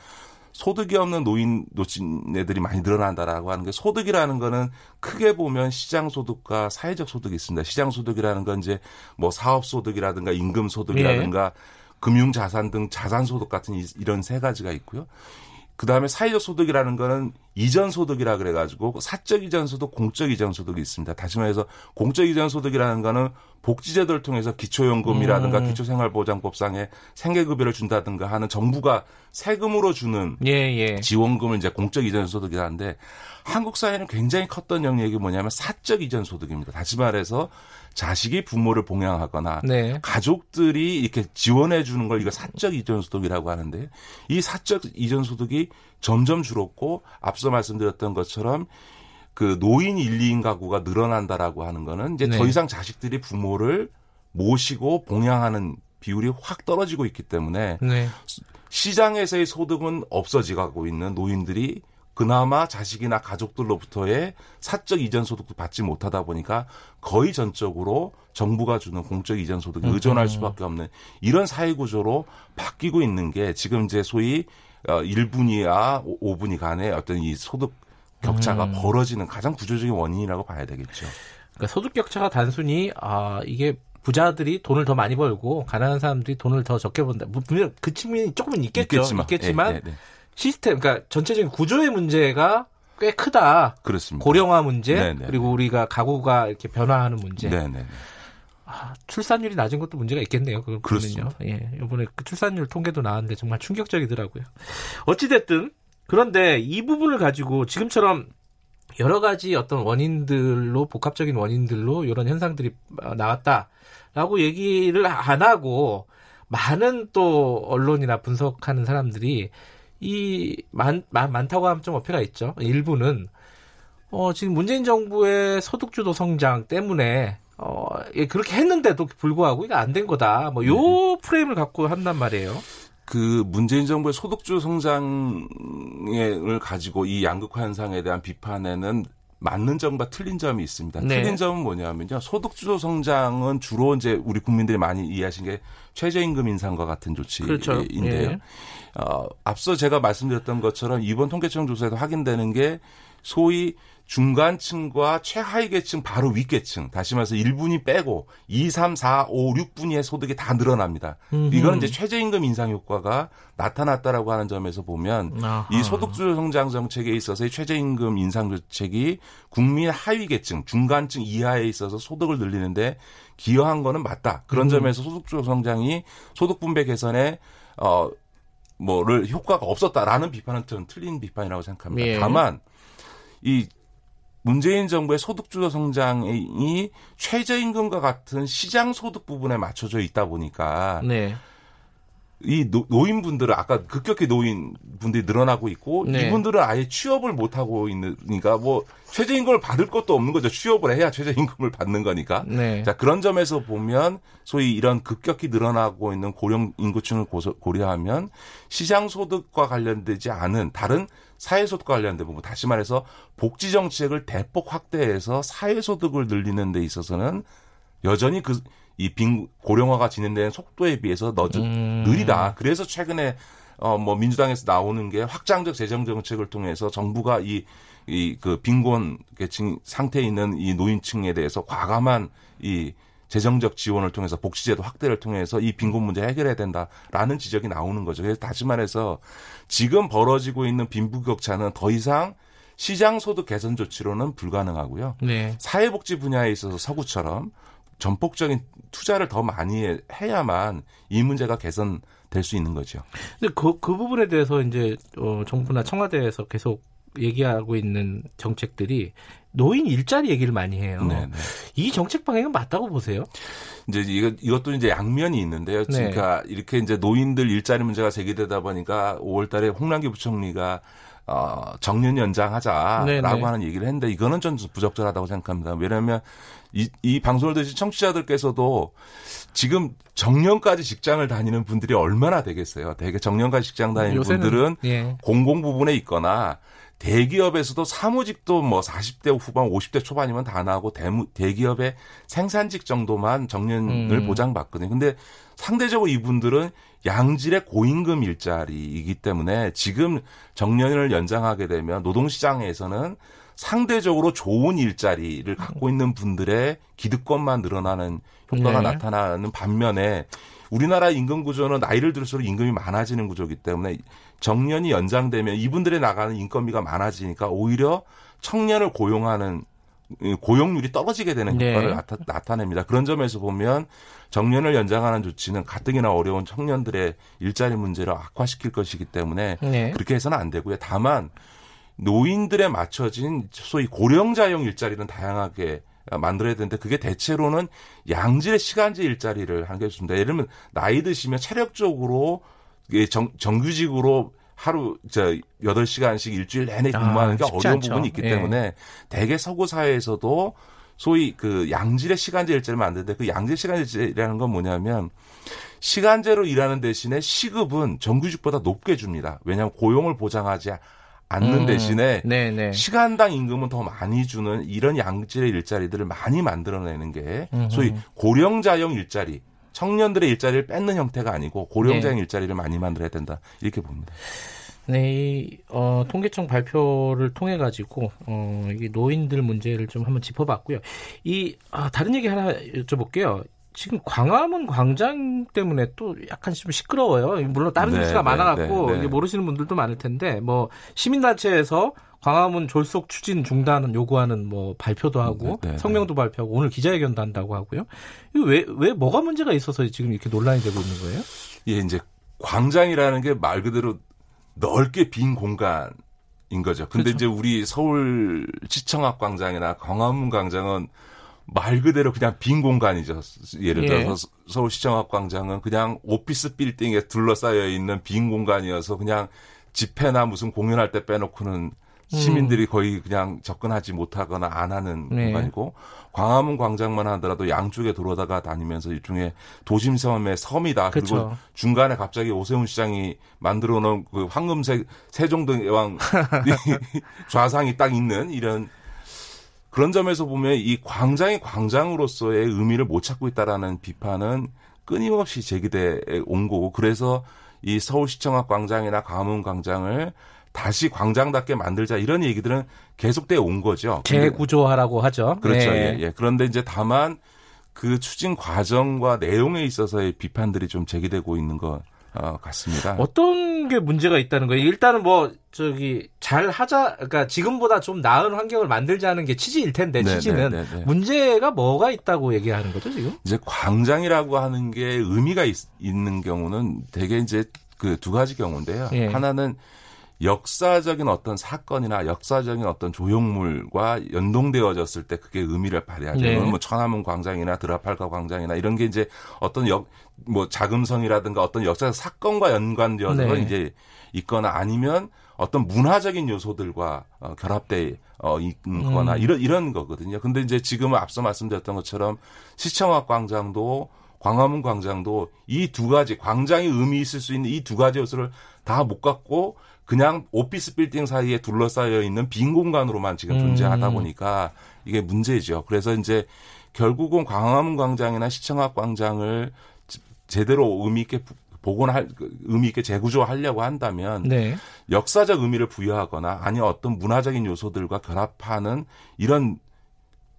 소득이 없는 노인네들이 많이 늘어난다라고 하는 게 소득이라는 거는 크게 보면 시장 소득과 사회적 소득이 있습니다. 시장 소득이라는 건 이제 뭐 사업 소득이라든가 임금 소득이라든가 예. 금융 자산 등 자산 소득 같은 이런 세 가지가 있고요. 그다음에 사회적 소득이라는 거는 이전 소득이라 그래가지고 사적 이전 소득, 공적 이전 소득이 있습니다. 다시 말해서 공적 이전 소득이라는 거는 복지제도를 통해서 기초연금이라든가 기초생활보장법상의 생계급여를 준다든가 하는 정부가 세금으로 주는 지원금을 이제 공적 이전 소득이라 하는데 한국 사회는 굉장히 컸던 영역이 뭐냐면 사적 이전 소득입니다. 다시 말해서 자식이 부모를 봉양하거나 네. 가족들이 이렇게 지원해 주는 걸 이거 사적 이전 소득이라고 하는데 이 사적 이전 소득이 점점 줄었고 앞서 말씀드렸던 것처럼 그 노인 1, 2인 가구가 늘어난다라고 하는 거는 이제 네. 더 이상 자식들이 부모를 모시고 봉양하는 비율이 확 떨어지고 있기 때문에 네. 시장에서의 소득은 없어지고 있는 노인들이 그나마 자식이나 가족들로부터의 사적 이전 소득도 받지 못하다 보니까 거의 전적으로 정부가 주는 공적 이전 소득에 의존할 수밖에 없는 이런 사회 구조로 바뀌고 있는 게 지금 이제 소위 1분위와 5분위 간의 어떤 이 소득 격차가 벌어지는 가장 구조적인 원인이라고 봐야 되겠죠. 그러니까 소득 격차가 단순히 이게 부자들이 돈을 더 많이 벌고 가난한 사람들이 돈을 더 적게 번다. 분명 그 측면이 조금은 있겠지만 네, 네, 네. 시스템, 그러니까 전체적인 구조의 문제가 꽤 크다. 그렇습니다. 고령화 문제 네네. 그리고 우리가 가구가 이렇게 변화하는 문제. 네네. 출산율이 낮은 것도 문제가 있겠네요. 그렇군요. 예, 이번에 그 출산율 통계도 나왔는데 정말 충격적이더라고요. 어찌됐든 그런데 이 부분을 가지고 지금처럼 여러 가지 어떤 원인들로 복합적인 원인들로 이런 현상들이 나왔다라고 얘기를 안 하고 많은 또 언론이나 분석하는 사람들이 이 많다고 하면 좀 어폐가 있죠. 일부는 지금 문재인 정부의 소득주도 성장 때문에 그렇게 했는데도 불구하고 이거 안 된 거다. 뭐 요 프레임을 갖고 한단 말이에요. 그 문재인 정부의 소득주도 성장을 가지고 이 양극화 현상에 대한 비판에는 맞는 점과 틀린 점이 있습니다. 네. 틀린 점은 뭐냐면요. 소득주도 성장은 주로 이제 우리 국민들이 많이 이해하신 게 최저임금 인상과 같은 조치인데요. 그렇죠. 예. 앞서 제가 말씀드렸던 것처럼 이번 통계청 조사에서 확인되는 게 소위 중간층과 최하위계층 바로 윗계층, 다시 말해서 1분위 빼고 2, 3, 4, 5, 6분위의 소득이 다 늘어납니다. 이거는 이제 최저임금 인상 효과가 나타났다라고 하는 점에서 보면 아하. 이 소득주도 성장 정책에 있어서의 최저임금 인상 정책이 국민 하위계층, 중간층 이하에 있어서 소득을 늘리는데 기여한 거는 맞다. 그런 점에서 소득주도 성장이 소득분배 개선에 뭐를 효과가 없었다라는 비판은 틀린 비판이라고 생각합니다. 예. 다만 이 문재인 정부의 소득주도 성장이 최저임금과 같은 시장 소득 부분에 맞춰져 있다 보니까 네. 이 노인분들은 아까 급격히 노인분들이 늘어나고 있고 네. 이분들은 아예 취업을 못하고 있는 그러니까 뭐 최저임금을 받을 것도 없는 거죠. 취업을 해야 최저임금을 받는 거니까. 네. 자 그런 점에서 보면 소위 이런 급격히 늘어나고 있는 고령 인구층을 고려하면 시장 소득과 관련되지 않은 다른 사회소득과 관련된 부분, 다시 말해서 복지 정책을 대폭 확대해서 사회소득을 늘리는 데 있어서는 여전히 이 고령화가 진행되는 속도에 비해서 느리다. 그래서 최근에 민주당에서 나오는 게 확장적 재정 정책을 통해서 정부가 그 빈곤 계층 상태에 있는 이 노인층에 대해서 과감한 이 재정적 지원을 통해서 복지제도 확대를 통해서 이 빈곤 문제 해결해야 된다라는 지적이 나오는 거죠. 그래서 다시 말해서 지금 벌어지고 있는 빈부격차는 더 이상 시장소득 개선 조치로는 불가능하고요. 네. 사회복지 분야에 있어서 서구처럼 전폭적인 투자를 더 많이 해야만 이 문제가 개선될 수 있는 거죠. 근데 그 부분에 대해서 이제 정부나 청와대에서 계속 얘기하고 있는 정책들이 노인 일자리 얘기를 많이 해요. 네네. 이 정책 방향은 맞다고 보세요? 이제 이것도 이제 양면이 있는데요. 네. 그러니까 이렇게 이제 노인들 일자리 문제가 제기되다 보니까 5월달에 홍남기 부총리가 정년 연장하자라고 네네. 하는 얘기를 했는데 이거는 좀 부적절하다고 생각합니다. 왜냐하면 이 방송을 들으신 청취자들께서도 지금 정년까지 직장을 다니는 분들이 얼마나 되겠어요. 되게 정년까지 직장 다니는 요새는, 분들은 예. 공공 부분에 있거나 대기업에서도 사무직도 뭐 40대 후반, 50대 초반이면 다 나오고 대기업의 생산직 정도만 정년을 보장받거든요. 근데 상대적으로 이분들은 양질의 고임금 일자리이기 때문에 지금 정년을 연장하게 되면 노동시장에서는 상대적으로 좋은 일자리를 갖고 있는 분들의 기득권만 늘어나는 효과가 네. 나타나는 반면에 우리나라 임금 구조는 나이를 들수록 임금이 많아지는 구조이기 때문에 정년이 연장되면 이분들이 나가는 인건비가 많아지니까 오히려 청년을 고용하는 고용률이 떨어지게 되는 효과를 네. 나타냅니다. 그런 점에서 보면 정년을 연장하는 조치는 가뜩이나 어려운 청년들의 일자리 문제를 악화시킬 것이기 때문에 네. 그렇게 해서는 안 되고요. 다만 노인들에 맞춰진 소위 고령자용 일자리는 다양하게 만들어야 되는데 그게 대체로는 양질의 시간제 일자리를 하는 게 좋습니다. 예를 들면 나이 드시면 체력적으로 정규직으로 하루 8시간씩 일주일 내내 근무하는 게 어려운 않죠. 부분이 있기 예. 때문에 대개 서구 사회에서도 소위 그 양질의 시간제 일자리를 만드는데 그 양질의 시간제라는 건 뭐냐면 시간제로 일하는 대신에 시급은 정규직보다 높게 줍니다. 왜냐하면 고용을 보장하지 않는 대신에 네네. 시간당 임금은 더 많이 주는 이런 양질의 일자리들을 많이 만들어내는 게 소위 고령자형 일자리, 청년들의 일자리를 뺏는 형태가 아니고 고령자형 네. 일자리를 많이 만들어야 된다 이렇게 봅니다. 네, 통계청 발표를 통해 가지고 이게 노인들 문제를 좀 한번 짚어봤고요. 다른 얘기 하나 여쭤볼게요. 지금 광화문 광장 때문에 또 약간 좀 시끄러워요. 물론 다른 뉴스가 많아갖고 이게 모르시는 분들도 많을 텐데 뭐 시민단체에서 광화문 졸속 추진 중단은 요구하는 뭐 발표도 하고 성명도 발표하고 오늘 기자회견도 한다고 하고요. 왜 뭐가 문제가 있어서 지금 이렇게 논란이 되고 있는 거예요? 예, 이제 광장이라는 게 말 그대로 넓게 빈 공간. 인 거죠. 근데 그렇죠. 이제 우리 서울 시청 앞 광장이나 광화문 광장은 말 그대로 그냥 빈 공간이죠. 예를 들어서 예. 서울시청 앞 광장은 그냥 오피스 빌딩에 둘러싸여 있는 빈 공간이어서 그냥 집회나 무슨 공연할 때 빼놓고는 시민들이 거의 그냥 접근하지 못하거나 안 하는 네. 공간이고 광화문 광장만 하더라도 양쪽에 돌아다가 다니면서 일종의 도심섬의 섬이다. 그쵸. 그리고 중간에 갑자기 오세훈 시장이 만들어놓은 그 황금색 세종대왕 좌상이 딱 있는 이런 그런 점에서 보면 이 광장이 광장으로서의 의미를 못 찾고 있다라는 비판은 끊임없이 제기돼 온 거고 그래서 이 서울시청 앞 광장이나 광화문 광장을 다시 광장답게 만들자 이런 얘기들은 계속돼 온 거죠. 재구조화라고 하죠. 그렇죠. 네. 예, 예. 그런데 이제 다만 그 추진 과정과 내용에 있어서의 비판들이 좀 제기되고 있는 것 같습니다. 어떤 게 문제가 있다는 거예요? 일단은 뭐 저기 잘 하자, 그러니까 지금보다 좀 나은 환경을 만들자는 게 취지일 텐데 네네, 취지는 네네. 문제가 뭐가 있다고 얘기하는 거죠 지금? 이제 광장이라고 하는 게 의미가 있는 경우는 되게 이제 그 두 가지 경우인데요. 예. 하나는 역사적인 어떤 사건이나 역사적인 어떤 조형물과 연동되어졌을 때 그게 의미를 발휘하죠. 네. 뭐 천안문 광장이나 드라팔가 광장이나 이런 게 이제 어떤 뭐 자금성이라든가 어떤 역사적 사건과 연관되어서 네. 이제 있거나 아니면 어떤 문화적인 요소들과 결합돼 있거나 이런 거거든요. 근데 이제 지금 앞서 말씀드렸던 것처럼 시청 앞 광장도 광화문 광장도 이 두 가지 광장이 의미 있을 수 있는 이 두 가지 요소를 다 못 갖고 그냥 오피스 빌딩 사이에 둘러싸여 있는 빈 공간으로만 지금 존재하다 보니까 이게 문제죠. 그래서 이제 결국은 광화문 광장이나 시청 앞 광장을 제대로 의미 있게 복원할 의미 있게 재구조하려고 한다면 네. 역사적 의미를 부여하거나 아니면 어떤 문화적인 요소들과 결합하는 이런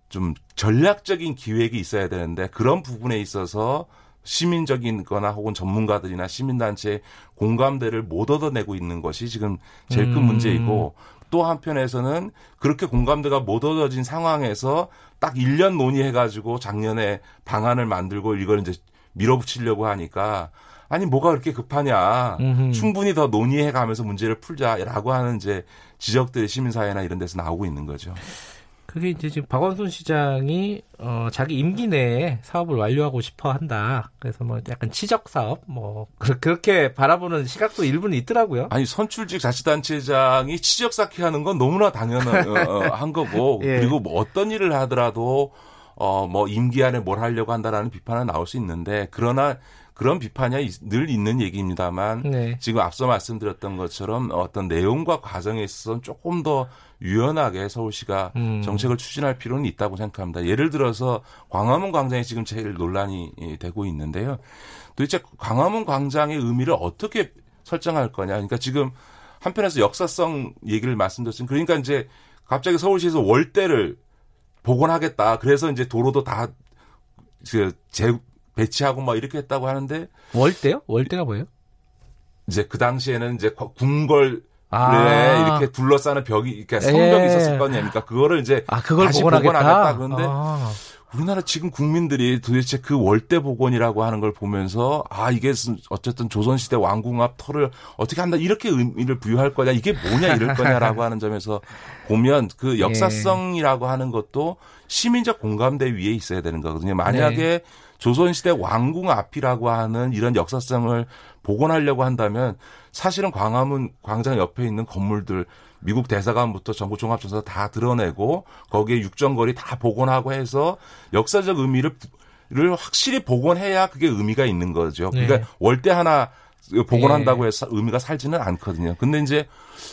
좀 전략적인 기획이 있어야 되는데 그런 부분에 있어서 시민적인 거나 혹은 전문가들이나 시민단체의 공감대를 못 얻어내고 있는 것이 지금 제일 큰 문제이고 또 한편에서는 그렇게 공감대가 못 얻어진 상황에서 딱 1년 논의해가지고 작년에 방안을 만들고 이걸 이제 밀어붙이려고 하니까 아니 뭐가 그렇게 급하냐 충분히 더 논의해가면서 문제를 풀자라고 하는 이제 지적들이 시민사회나 이런 데서 나오고 있는 거죠. 그게 이제 지금 박원순 시장이 자기 임기 내에 사업을 완료하고 싶어 한다. 그래서 뭐 약간 치적 사업 뭐 그렇게 바라보는 시각도 일부는 있더라고요. 아니 선출직 자치단체장이 치적 사업하는 건 너무나 당연한 거고 예. 그리고 뭐 어떤 일을 하더라도 뭐 임기 안에 뭘 하려고 한다라는 비판은 나올 수 있는데 그러나 그런 비판이 늘 있는 얘기입니다만 네. 지금 앞서 말씀드렸던 것처럼 어떤 내용과 과정에 있어서는 조금 더 유연하게 서울시가 정책을 추진할 필요는 있다고 생각합니다. 예를 들어서 광화문 광장이 지금 제일 논란이 되고 있는데요. 도대체 광화문 광장의 의미를 어떻게 설정할 거냐. 그러니까 지금 한편에서 역사성 얘기를 말씀드렸으니 그러니까 이제 갑자기 서울시에서 월대를 복원하겠다. 그래서 이제 도로도 다 배치하고 막 이렇게 했다고 하는데 월대요? 월대가 뭐예요? 이제 그 당시에는 이제 궁궐 이렇게 둘러싸는 벽이 이렇게 성벽이 있었을 거냐, 그러니까 그거를 이제 그걸 다시 복원하겠다. 그런데 우리나라 지금 국민들이 도대체 그 월대 복원이라고 하는 걸 보면서 이게 어쨌든 조선시대 왕궁 앞 터를 어떻게 한다 이렇게 의미를 부여할 거냐 이게 뭐냐 이럴 거냐라고 하는 점에서 보면 그 역사성이라고 하는 것도 시민적 공감대 위에 있어야 되는 거거든요. 만약에 네. 조선시대 왕궁 앞이라고 하는 이런 역사성을 복원하려고 한다면 사실은 광화문 광장 옆에 있는 건물들 미국 대사관부터 정부종합청사 다 드러내고 거기에 육정거리 다 복원하고 해서 역사적 의미를 확실히 복원해야 그게 의미가 있는 거죠. 그러니까 네. 월대 하나 복원한다고 해서 의미가 살지는 않거든요. 근데 이제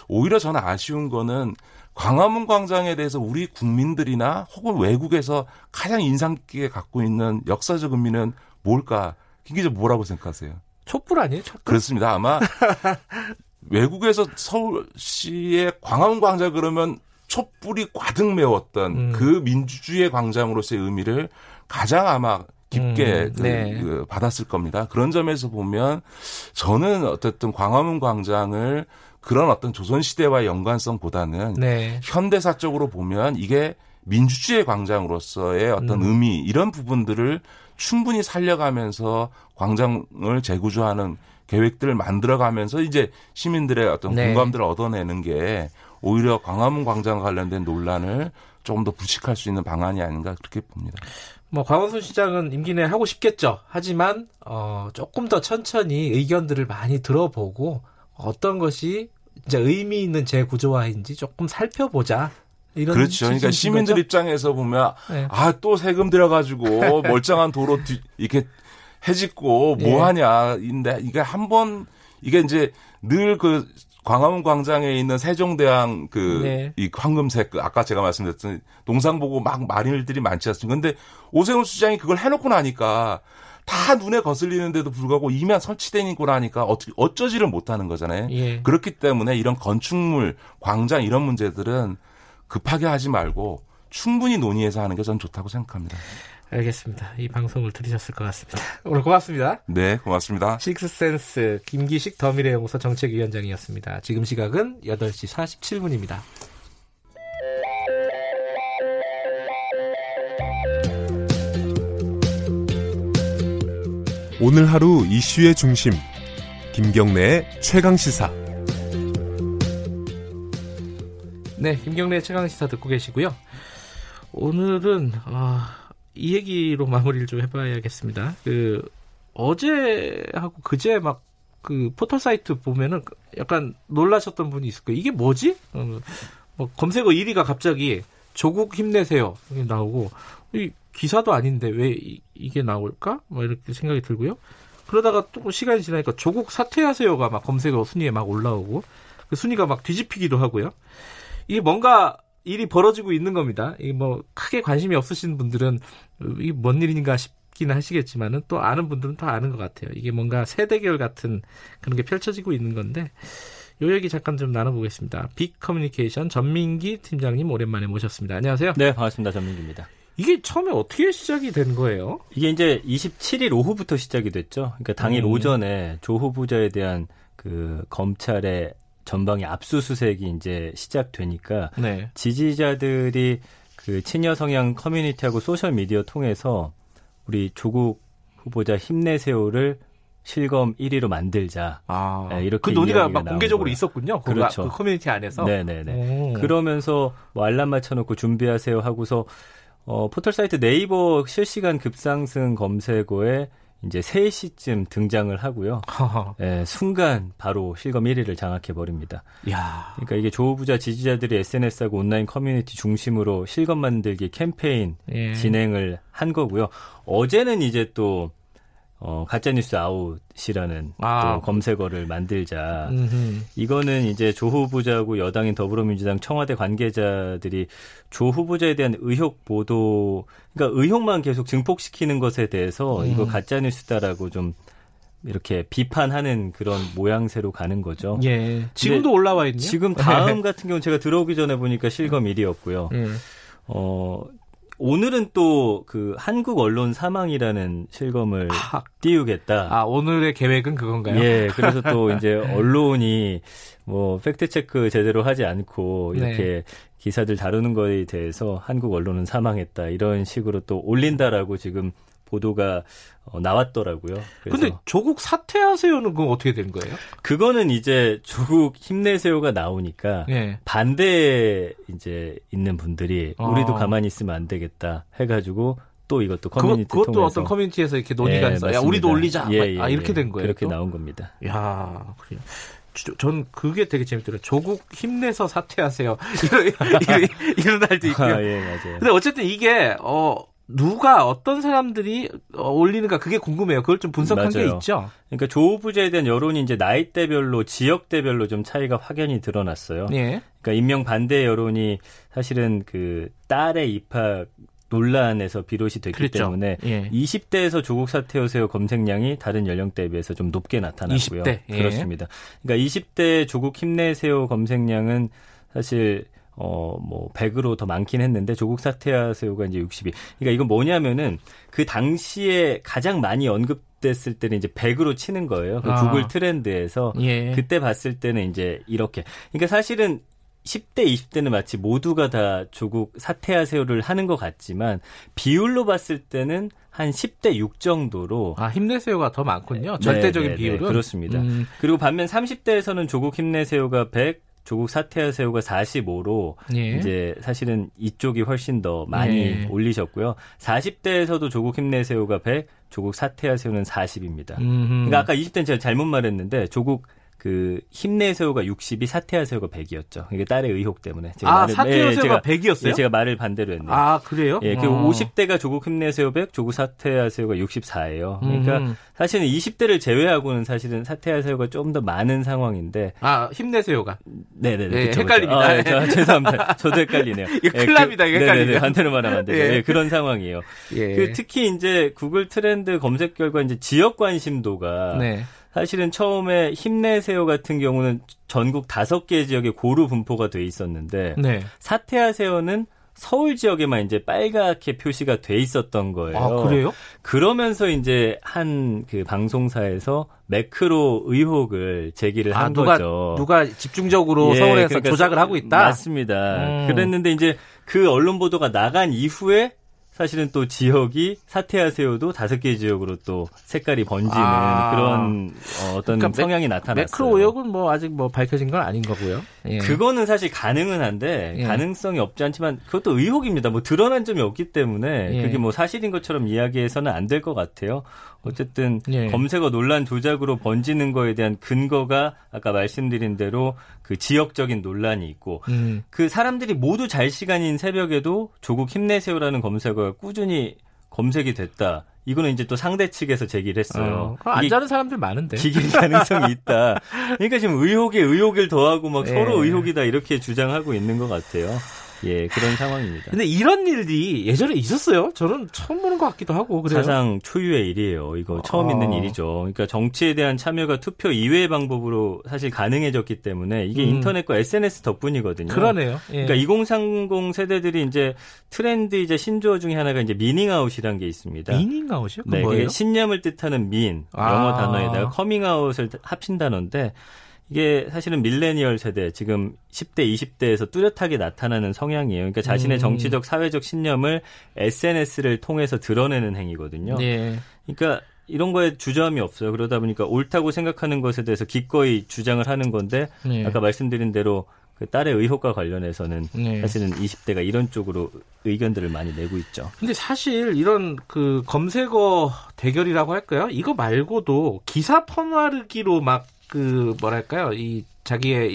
오히려 저는 아쉬운 거는 광화문 광장에 대해서 우리 국민들이나 혹은 외국에서 가장 인상 깊게 갖고 있는 역사적 의미는 뭘까? 김 기자 뭐라고 생각하세요? 촛불 아니에요? 촛불? 그렇습니다. 아마 외국에서 서울시의 광화문 광장 그러면 촛불이 과등 메웠던 그 민주주의의 광장으로서의 의미를 가장 아마 깊게 네. 받았을 겁니다. 그런 점에서 보면 저는 어쨌든 광화문 광장을 그런 어떤 조선시대와의 연관성보다는 네. 현대사적으로 보면 이게 민주주의 광장으로서의 어떤 의미 이런 부분들을 충분히 살려가면서 광장을 재구조하는 계획들을 만들어가면서 이제 시민들의 어떤 네. 공감들을 얻어내는 게 오히려 광화문 광장과 관련된 논란을 조금 더 부식할 수 있는 방안이 아닌가 그렇게 봅니다. 뭐 광원순 시장은 임기 내에 하고 싶겠죠. 하지만 조금 더 천천히 의견들을 많이 들어보고 어떤 것이 이제 의미 있는 재구조화인지 조금 살펴보자. 이런 그렇죠. 그러니까 시민들 거죠? 입장에서 보면 네. 아, 또 세금 들여가지고 멀쩡한 도로 이렇게 해짓고 뭐 예. 하냐인데 이게 한번 이게 이제 늘 그 광화문 광장에 있는 세종대왕 그 이 황금색 그 아까 제가 말씀드렸던 동상 보고 막 말들이 많지 않습니까? 그런데 오세훈 시장이 그걸 해놓고 나니까 다 눈에 거슬리는데도 불구하고 이미 설치된 있고 나니까 어쩌지를 못하는 거잖아요. 예. 그렇기 때문에 이런 건축물, 광장 이런 문제들은 급하게 하지 말고 충분히 논의해서 하는 게 저는 좋다고 생각합니다. 알겠습니다. 이 방송을 들으셨을 것 같습니다. 오늘 고맙습니다. 네, 고맙습니다. 식스센스 김기식 더미래연구소 정책위원장이었습니다. 지금 시각은 8시 47분입니다. 오늘 하루 이슈의 중심 김경래의 최강시사. 네, 김경래의 최강시사 듣고 계시고요. 오늘은 이 얘기로 마무리를 좀 해봐야겠습니다. 그 어제하고 그제 막 그 포털 사이트 보면은 약간 놀라셨던 분이 있을 거예요. 이게 뭐지? 뭐 검색어 1위가 갑자기 조국 힘내세요 나오고 이 기사도 아닌데 왜 이게 나올까? 뭐 이렇게 생각이 들고요. 그러다가 또 시간이 지나니까 조국 사퇴하세요가 막 검색어 순위에 막 올라오고 그 순위가 막 뒤집히기도 하고요. 이게 뭔가 일이 벌어지고 있는 겁니다. 이 뭐 크게 관심이 없으신 분들은 이게 뭔 일인가 싶기는 하시겠지만은 또 아는 분들은 다 아는 것 같아요. 이게 뭔가 세대결 같은 그런 게 펼쳐지고 있는 건데 요 얘기 잠깐 좀 나눠보겠습니다. 빅 커뮤니케이션 전민기 팀장님 오랜만에 모셨습니다. 안녕하세요. 네, 반갑습니다. 전민기입니다. 이게 처음에 어떻게 시작이 된 거예요? 이게 이제 27일 오후부터 시작이 됐죠. 그러니까 당일 오전에 조 후보자에 대한 그 검찰의 전방의 압수수색이 이제 시작되니까 네. 지지자들이 그 친여 성향 커뮤니티하고 소셜 미디어 통해서 우리 조국 후보자 힘내세요를 실검 1위로 만들자. 아, 네, 이렇게 그 논의가 막 공개적으로 거예요. 있었군요. 그렇죠. 그 커뮤니티 안에서. 네네네. 그러면서 뭐 알람 맞춰놓고 준비하세요 하고서 포털 사이트 네이버 실시간 급상승 검색어에 이제 3시쯤 등장을 하고요. 예, 순간 바로 실검 1위를 장악해버립니다. 야. 그러니까 이게 조 후보자 지지자들이 SNS하고 온라인 커뮤니티 중심으로 실검 만들기 캠페인 예. 진행을 한 거고요. 어제는 이제 또 가짜뉴스 아웃이라는 또 검색어를 만들자. 이거는 이제 조 후보자하고 여당인 더불어민주당 청와대 관계자들이 조 후보자에 대한 의혹 보도, 그러니까 의혹만 계속 증폭시키는 것에 대해서 이거 가짜뉴스다라고 좀 이렇게 비판하는 그런 모양새로 가는 거죠. 예. 지금도 올라와 있네요. 지금 다음 같은 경우는 제가 들어오기 전에 보니까 실검 1위였고요. 오늘은 또 그 한국 언론 사망이라는 실검을 띄우겠다. 아, 오늘의 계획은 그건가요? 예, 그래서 또 이제 언론이 뭐 팩트 체크 제대로 하지 않고 이렇게 네. 기사들 다루는 거에 대해서 한국 언론은 사망했다 이런 식으로 또 올린다라고 지금 보도가 나왔더라고요. 그런데 조국 사퇴하세요는 그럼 어떻게 된 거예요? 그거는 이제 조국 힘내세요가 나오니까 네. 반대에 이제 있는 분들이 우리도 가만히 있으면 안 되겠다 해가지고 또 이것도 커뮤니티 통해서 어떤 커뮤니티에서 이렇게 논의가 있어. 예, 야 우리도 올리자. 예, 이렇게 된 거예요. 그렇게 또? 나온 겁니다. 야, 그래요. 전 그게 되게 재밌더라고요. 조국 힘내서 사퇴하세요. 이런 날도 있고요. 아, 예, 맞아요. 근데 어쨌든 이게 누가 어떤 사람들이 올리는가 그게 궁금해요. 그걸 좀 분석한 맞아요. 게 있죠. 그러니까 조 후보자에 대한 여론이 이제 나이대별로 지역대별로 좀 차이가 확연히 드러났어요. 예. 그러니까 임명 반대 여론이 사실은 그 딸의 입학 논란에서 비롯이 됐기 그랬죠. 때문에 예. 20대에서 조국 사퇴하세요 검색량이 다른 연령대에 비해서 좀 높게 나타났고요. 20대. 예. 그렇습니다. 그러니까 20대 조국 힘내세요 검색량은 사실 뭐 100으로 더 많긴 했는데 조국 사퇴하세요가 이제 62. 그러니까 이건 뭐냐면은 그 당시에 가장 많이 언급됐을 때는 이제 100으로 치는 거예요. 그 구글 트렌드에서 예. 그때 봤을 때는 이제 이렇게. 그러니까 사실은 10대, 20대는 마치 모두가 다 조국 사퇴하세요를 하는 것 같지만 비율로 봤을 때는 한 10대 6 정도로 힘내세요가 더 많군요. 절대적인 비율은. 그렇습니다. 그리고 반면 30대에서는 조국 힘내세요가 100, 조국 사퇴하세요가 45로 예. 이제 사실은 이쪽이 훨씬 더 많이 올리셨고요. 40대에서도 조국 힘내세요가 100, 조국 사퇴하세요는 40입니다. 그러니까 아까 20대는 제가 잘못 말했는데 조국 그 힘내세요가 60이 사퇴하세요가 100이었죠. 이게 딸의 의혹 때문에. 제가 사퇴하세요가 100이었어요? 예, 제가 말을 반대로 했네요. 아, 그래요? 예, 그 50대가 조국 힘내세요 100, 조국 사퇴하세요가 64예요. 그러니까 사실은 20대를 제외하고는 사실은 사퇴하세요가 좀 더 많은 상황인데. 아, 힘내세요가? 네네네. 네, 그쵸, 헷갈립니다. 아, 네, 죄송합니다. 저도 헷갈리네요. 이거 클럽이다, 이거 헷갈리네요. 네네, 반대로 말하면 안 되죠. 예. 예, 그런 상황이에요. 예. 그 특히 이제 구글 트렌드 검색 결과 이제 지역 관심도가. 네. 사실은 처음에 힘내세요 같은 경우는 전국 5개 지역에 고루 분포가 돼 있었는데 네. 사퇴하세요는 서울 지역에만 이제 빨갛게 표시가 돼 있었던 거예요. 아, 그래요? 그러면서 이제 한 그 방송사에서 매크로 의혹을 제기를 한 거죠. 누가 집중적으로 예, 서울에서 그러니까 조작을 하고 있다? 맞습니다. 그랬는데 이제 그 언론 보도가 나간 이후에 사실은 또 지역이 사퇴하세요도 5개 지역으로 또 색깔이 번지는 그런 어떤 그러니까 성향이 나타났어요. 매크로 의혹은 뭐 아직 뭐 밝혀진 건 아닌 거고요. 예. 그거는 사실 가능은 한데 예. 가능성이 없지 않지만 그것도 의혹입니다. 뭐 드러난 점이 없기 때문에 예. 그게 뭐 사실인 것처럼 이야기해서는 안 될 것 같아요. 어쨌든 예. 검색어 논란 조작으로 번지는 거에 대한 근거가 아까 말씀드린 대로 그 지역적인 논란이 있고 그 사람들이 모두 잘 시간인 새벽에도 조국 힘내세요라는 검색어가 꾸준히 검색이 됐다. 이거는 이제 또 상대 측에서 제기를 했어요. 안 자는 사람들 많은데. 기길 가능성이 있다. 그러니까 지금 의혹에 의혹을 더하고 막 예. 서로 의혹이다 이렇게 주장하고 있는 것 같아요. 예, 그런 상황입니다. 근데 이런 일이 예전에 있었어요? 저는 처음 보는 것 같기도 하고 그래요. 사상 초유의 일이에요. 이거 처음 있는 일이죠. 그러니까 정치에 대한 참여가 투표 이외의 방법으로 사실 가능해졌기 때문에 이게 인터넷과 SNS 덕분이거든요. 그러네요. 예. 그러니까 2030 세대들이 이제 트렌드 이제 신조어 중에 하나가 이제 미닝아웃이라는 게 있습니다. 미닝아웃이요? 네, 뭐예요? 신념을 뜻하는 민 영어 단어에다가 커밍아웃을 합친 단어인데. 이게 사실은 밀레니얼 세대, 지금 10대, 20대에서 뚜렷하게 나타나는 성향이에요. 그러니까 자신의 정치적, 사회적 신념을 SNS를 통해서 드러내는 행위거든요. 예. 그러니까 이런 거에 주저함이 없어요. 그러다 보니까 옳다고 생각하는 것에 대해서 기꺼이 주장을 하는 건데 예. 아까 말씀드린 대로 그 딸의 의혹과 관련해서는 네. 사실은 20대가 이런 쪽으로 의견들을 많이 내고 있죠. 근데 사실 이런 그 검색어 대결이라고 할까요? 이거 말고도 기사 퍼마르기로 막 그 뭐랄까요? 이 자기의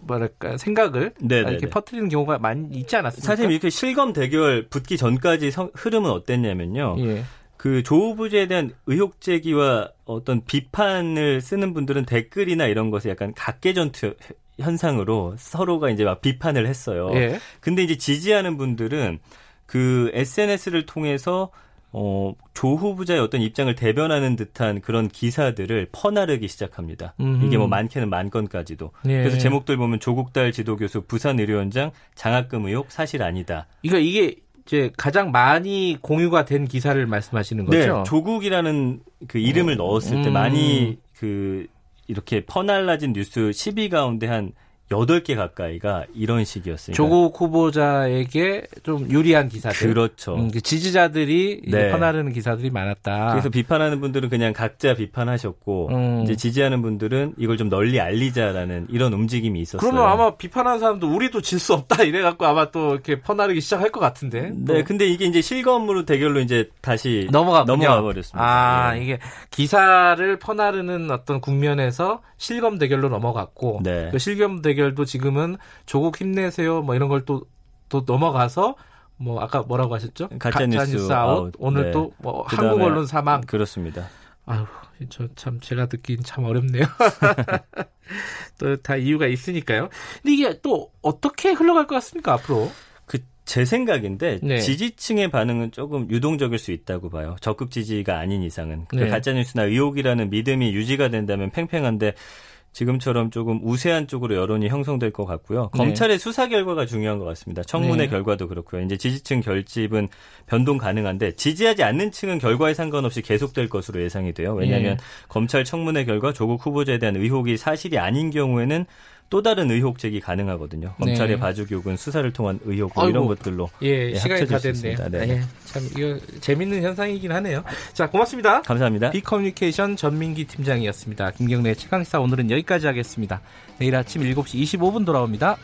뭐랄까 생각을 네네네. 이렇게 퍼뜨리는 경우가 많이 있지 않았습니까? 사실 이렇게 실검 대결 붙기 전까지 흐름은 어땠냐면요. 예. 그 조부제에 대한 의혹 제기와 어떤 비판을 쓰는 분들은 댓글이나 이런 것에 약간 각개전투 현상으로 서로가 이제 막 비판을 했어요. 예. 근데 이제 지지하는 분들은 그 SNS를 통해서 조 후보자의 어떤 입장을 대변하는 듯한 그런 기사들을 퍼나르기 시작합니다. 이게 뭐 많게는 만 건까지도. 예. 그래서 제목들 보면 조국 딸 지도교수 부산 의료원장 장학금 의혹 사실 아니다. 그러니까 이게 이제 가장 많이 공유가 된 기사를 말씀하시는 거죠? 네. 조국이라는 그 이름을 넣었을 때 많이 그 이렇게 퍼날라진 뉴스 10위 가운데 한 8개 가까이가 이런 식이었어요. 조국 후보자에게 좀 유리한 기사들. 그렇죠. 지지자들이 네. 퍼나르는 기사들이 많았다. 그래서 비판하는 분들은 그냥 각자 비판하셨고 이제 지지하는 분들은 이걸 좀 널리 알리자라는 이런 움직임이 있었어요. 그러면 아마 비판하는 사람도 우리도 질 수 없다 이래갖고 아마 또 이렇게 퍼나르기 시작할 것 같은데. 또. 네. 근데 이게 이제 실검으로 대결로 이제 다시 넘어가 버렸습니다. 아 네. 이게 기사를 퍼나르는 어떤 국면에서 실검 대결로 넘어갔고 네. 또 실검 대결 결도 지금은 조국 힘내세요 뭐 이런 걸 또 넘어가서 뭐 아까 뭐라고 하셨죠? 가짜뉴스 아웃. 오늘 네. 또 뭐 한국 언론 사망. 그렇습니다. 아유, 저 참 제가 듣긴 참 어렵네요. 또 다 이유가 있으니까요. 근데 이게 또 어떻게 흘러갈 것 같습니까 앞으로? 제 생각인데 네. 지지층의 반응은 조금 유동적일 수 있다고 봐요. 적극 지지가 아닌 이상은. 네. 그 가짜뉴스나 의혹이라는 믿음이 유지가 된다면 팽팽한데. 지금처럼 조금 우세한 쪽으로 여론이 형성될 것 같고요. 네. 검찰의 수사 결과가 중요한 것 같습니다. 청문회 네. 결과도 그렇고요. 이제 지지층 결집은 변동 가능한데 지지하지 않는 층은 결과에 상관없이 계속될 것으로 예상이 돼요. 왜냐하면 네. 검찰 청문회 결과 조국 후보자에 대한 의혹이 사실이 아닌 경우에는 또 다른 의혹 제기 가능하거든요. 검찰의 네. 봐주기 혹은 수사를 통한 의혹 뭐 이런 것들로 예, 시간이 다 됐네요. 네. 예, 참 이거 재밌는 현상이긴 하네요. 자, 고맙습니다. 감사합니다. 빅 커뮤니케이션 전민기 팀장이었습니다. 김경래 최강시사 오늘은 여기까지 하겠습니다. 내일 아침 7시 25분 돌아옵니다.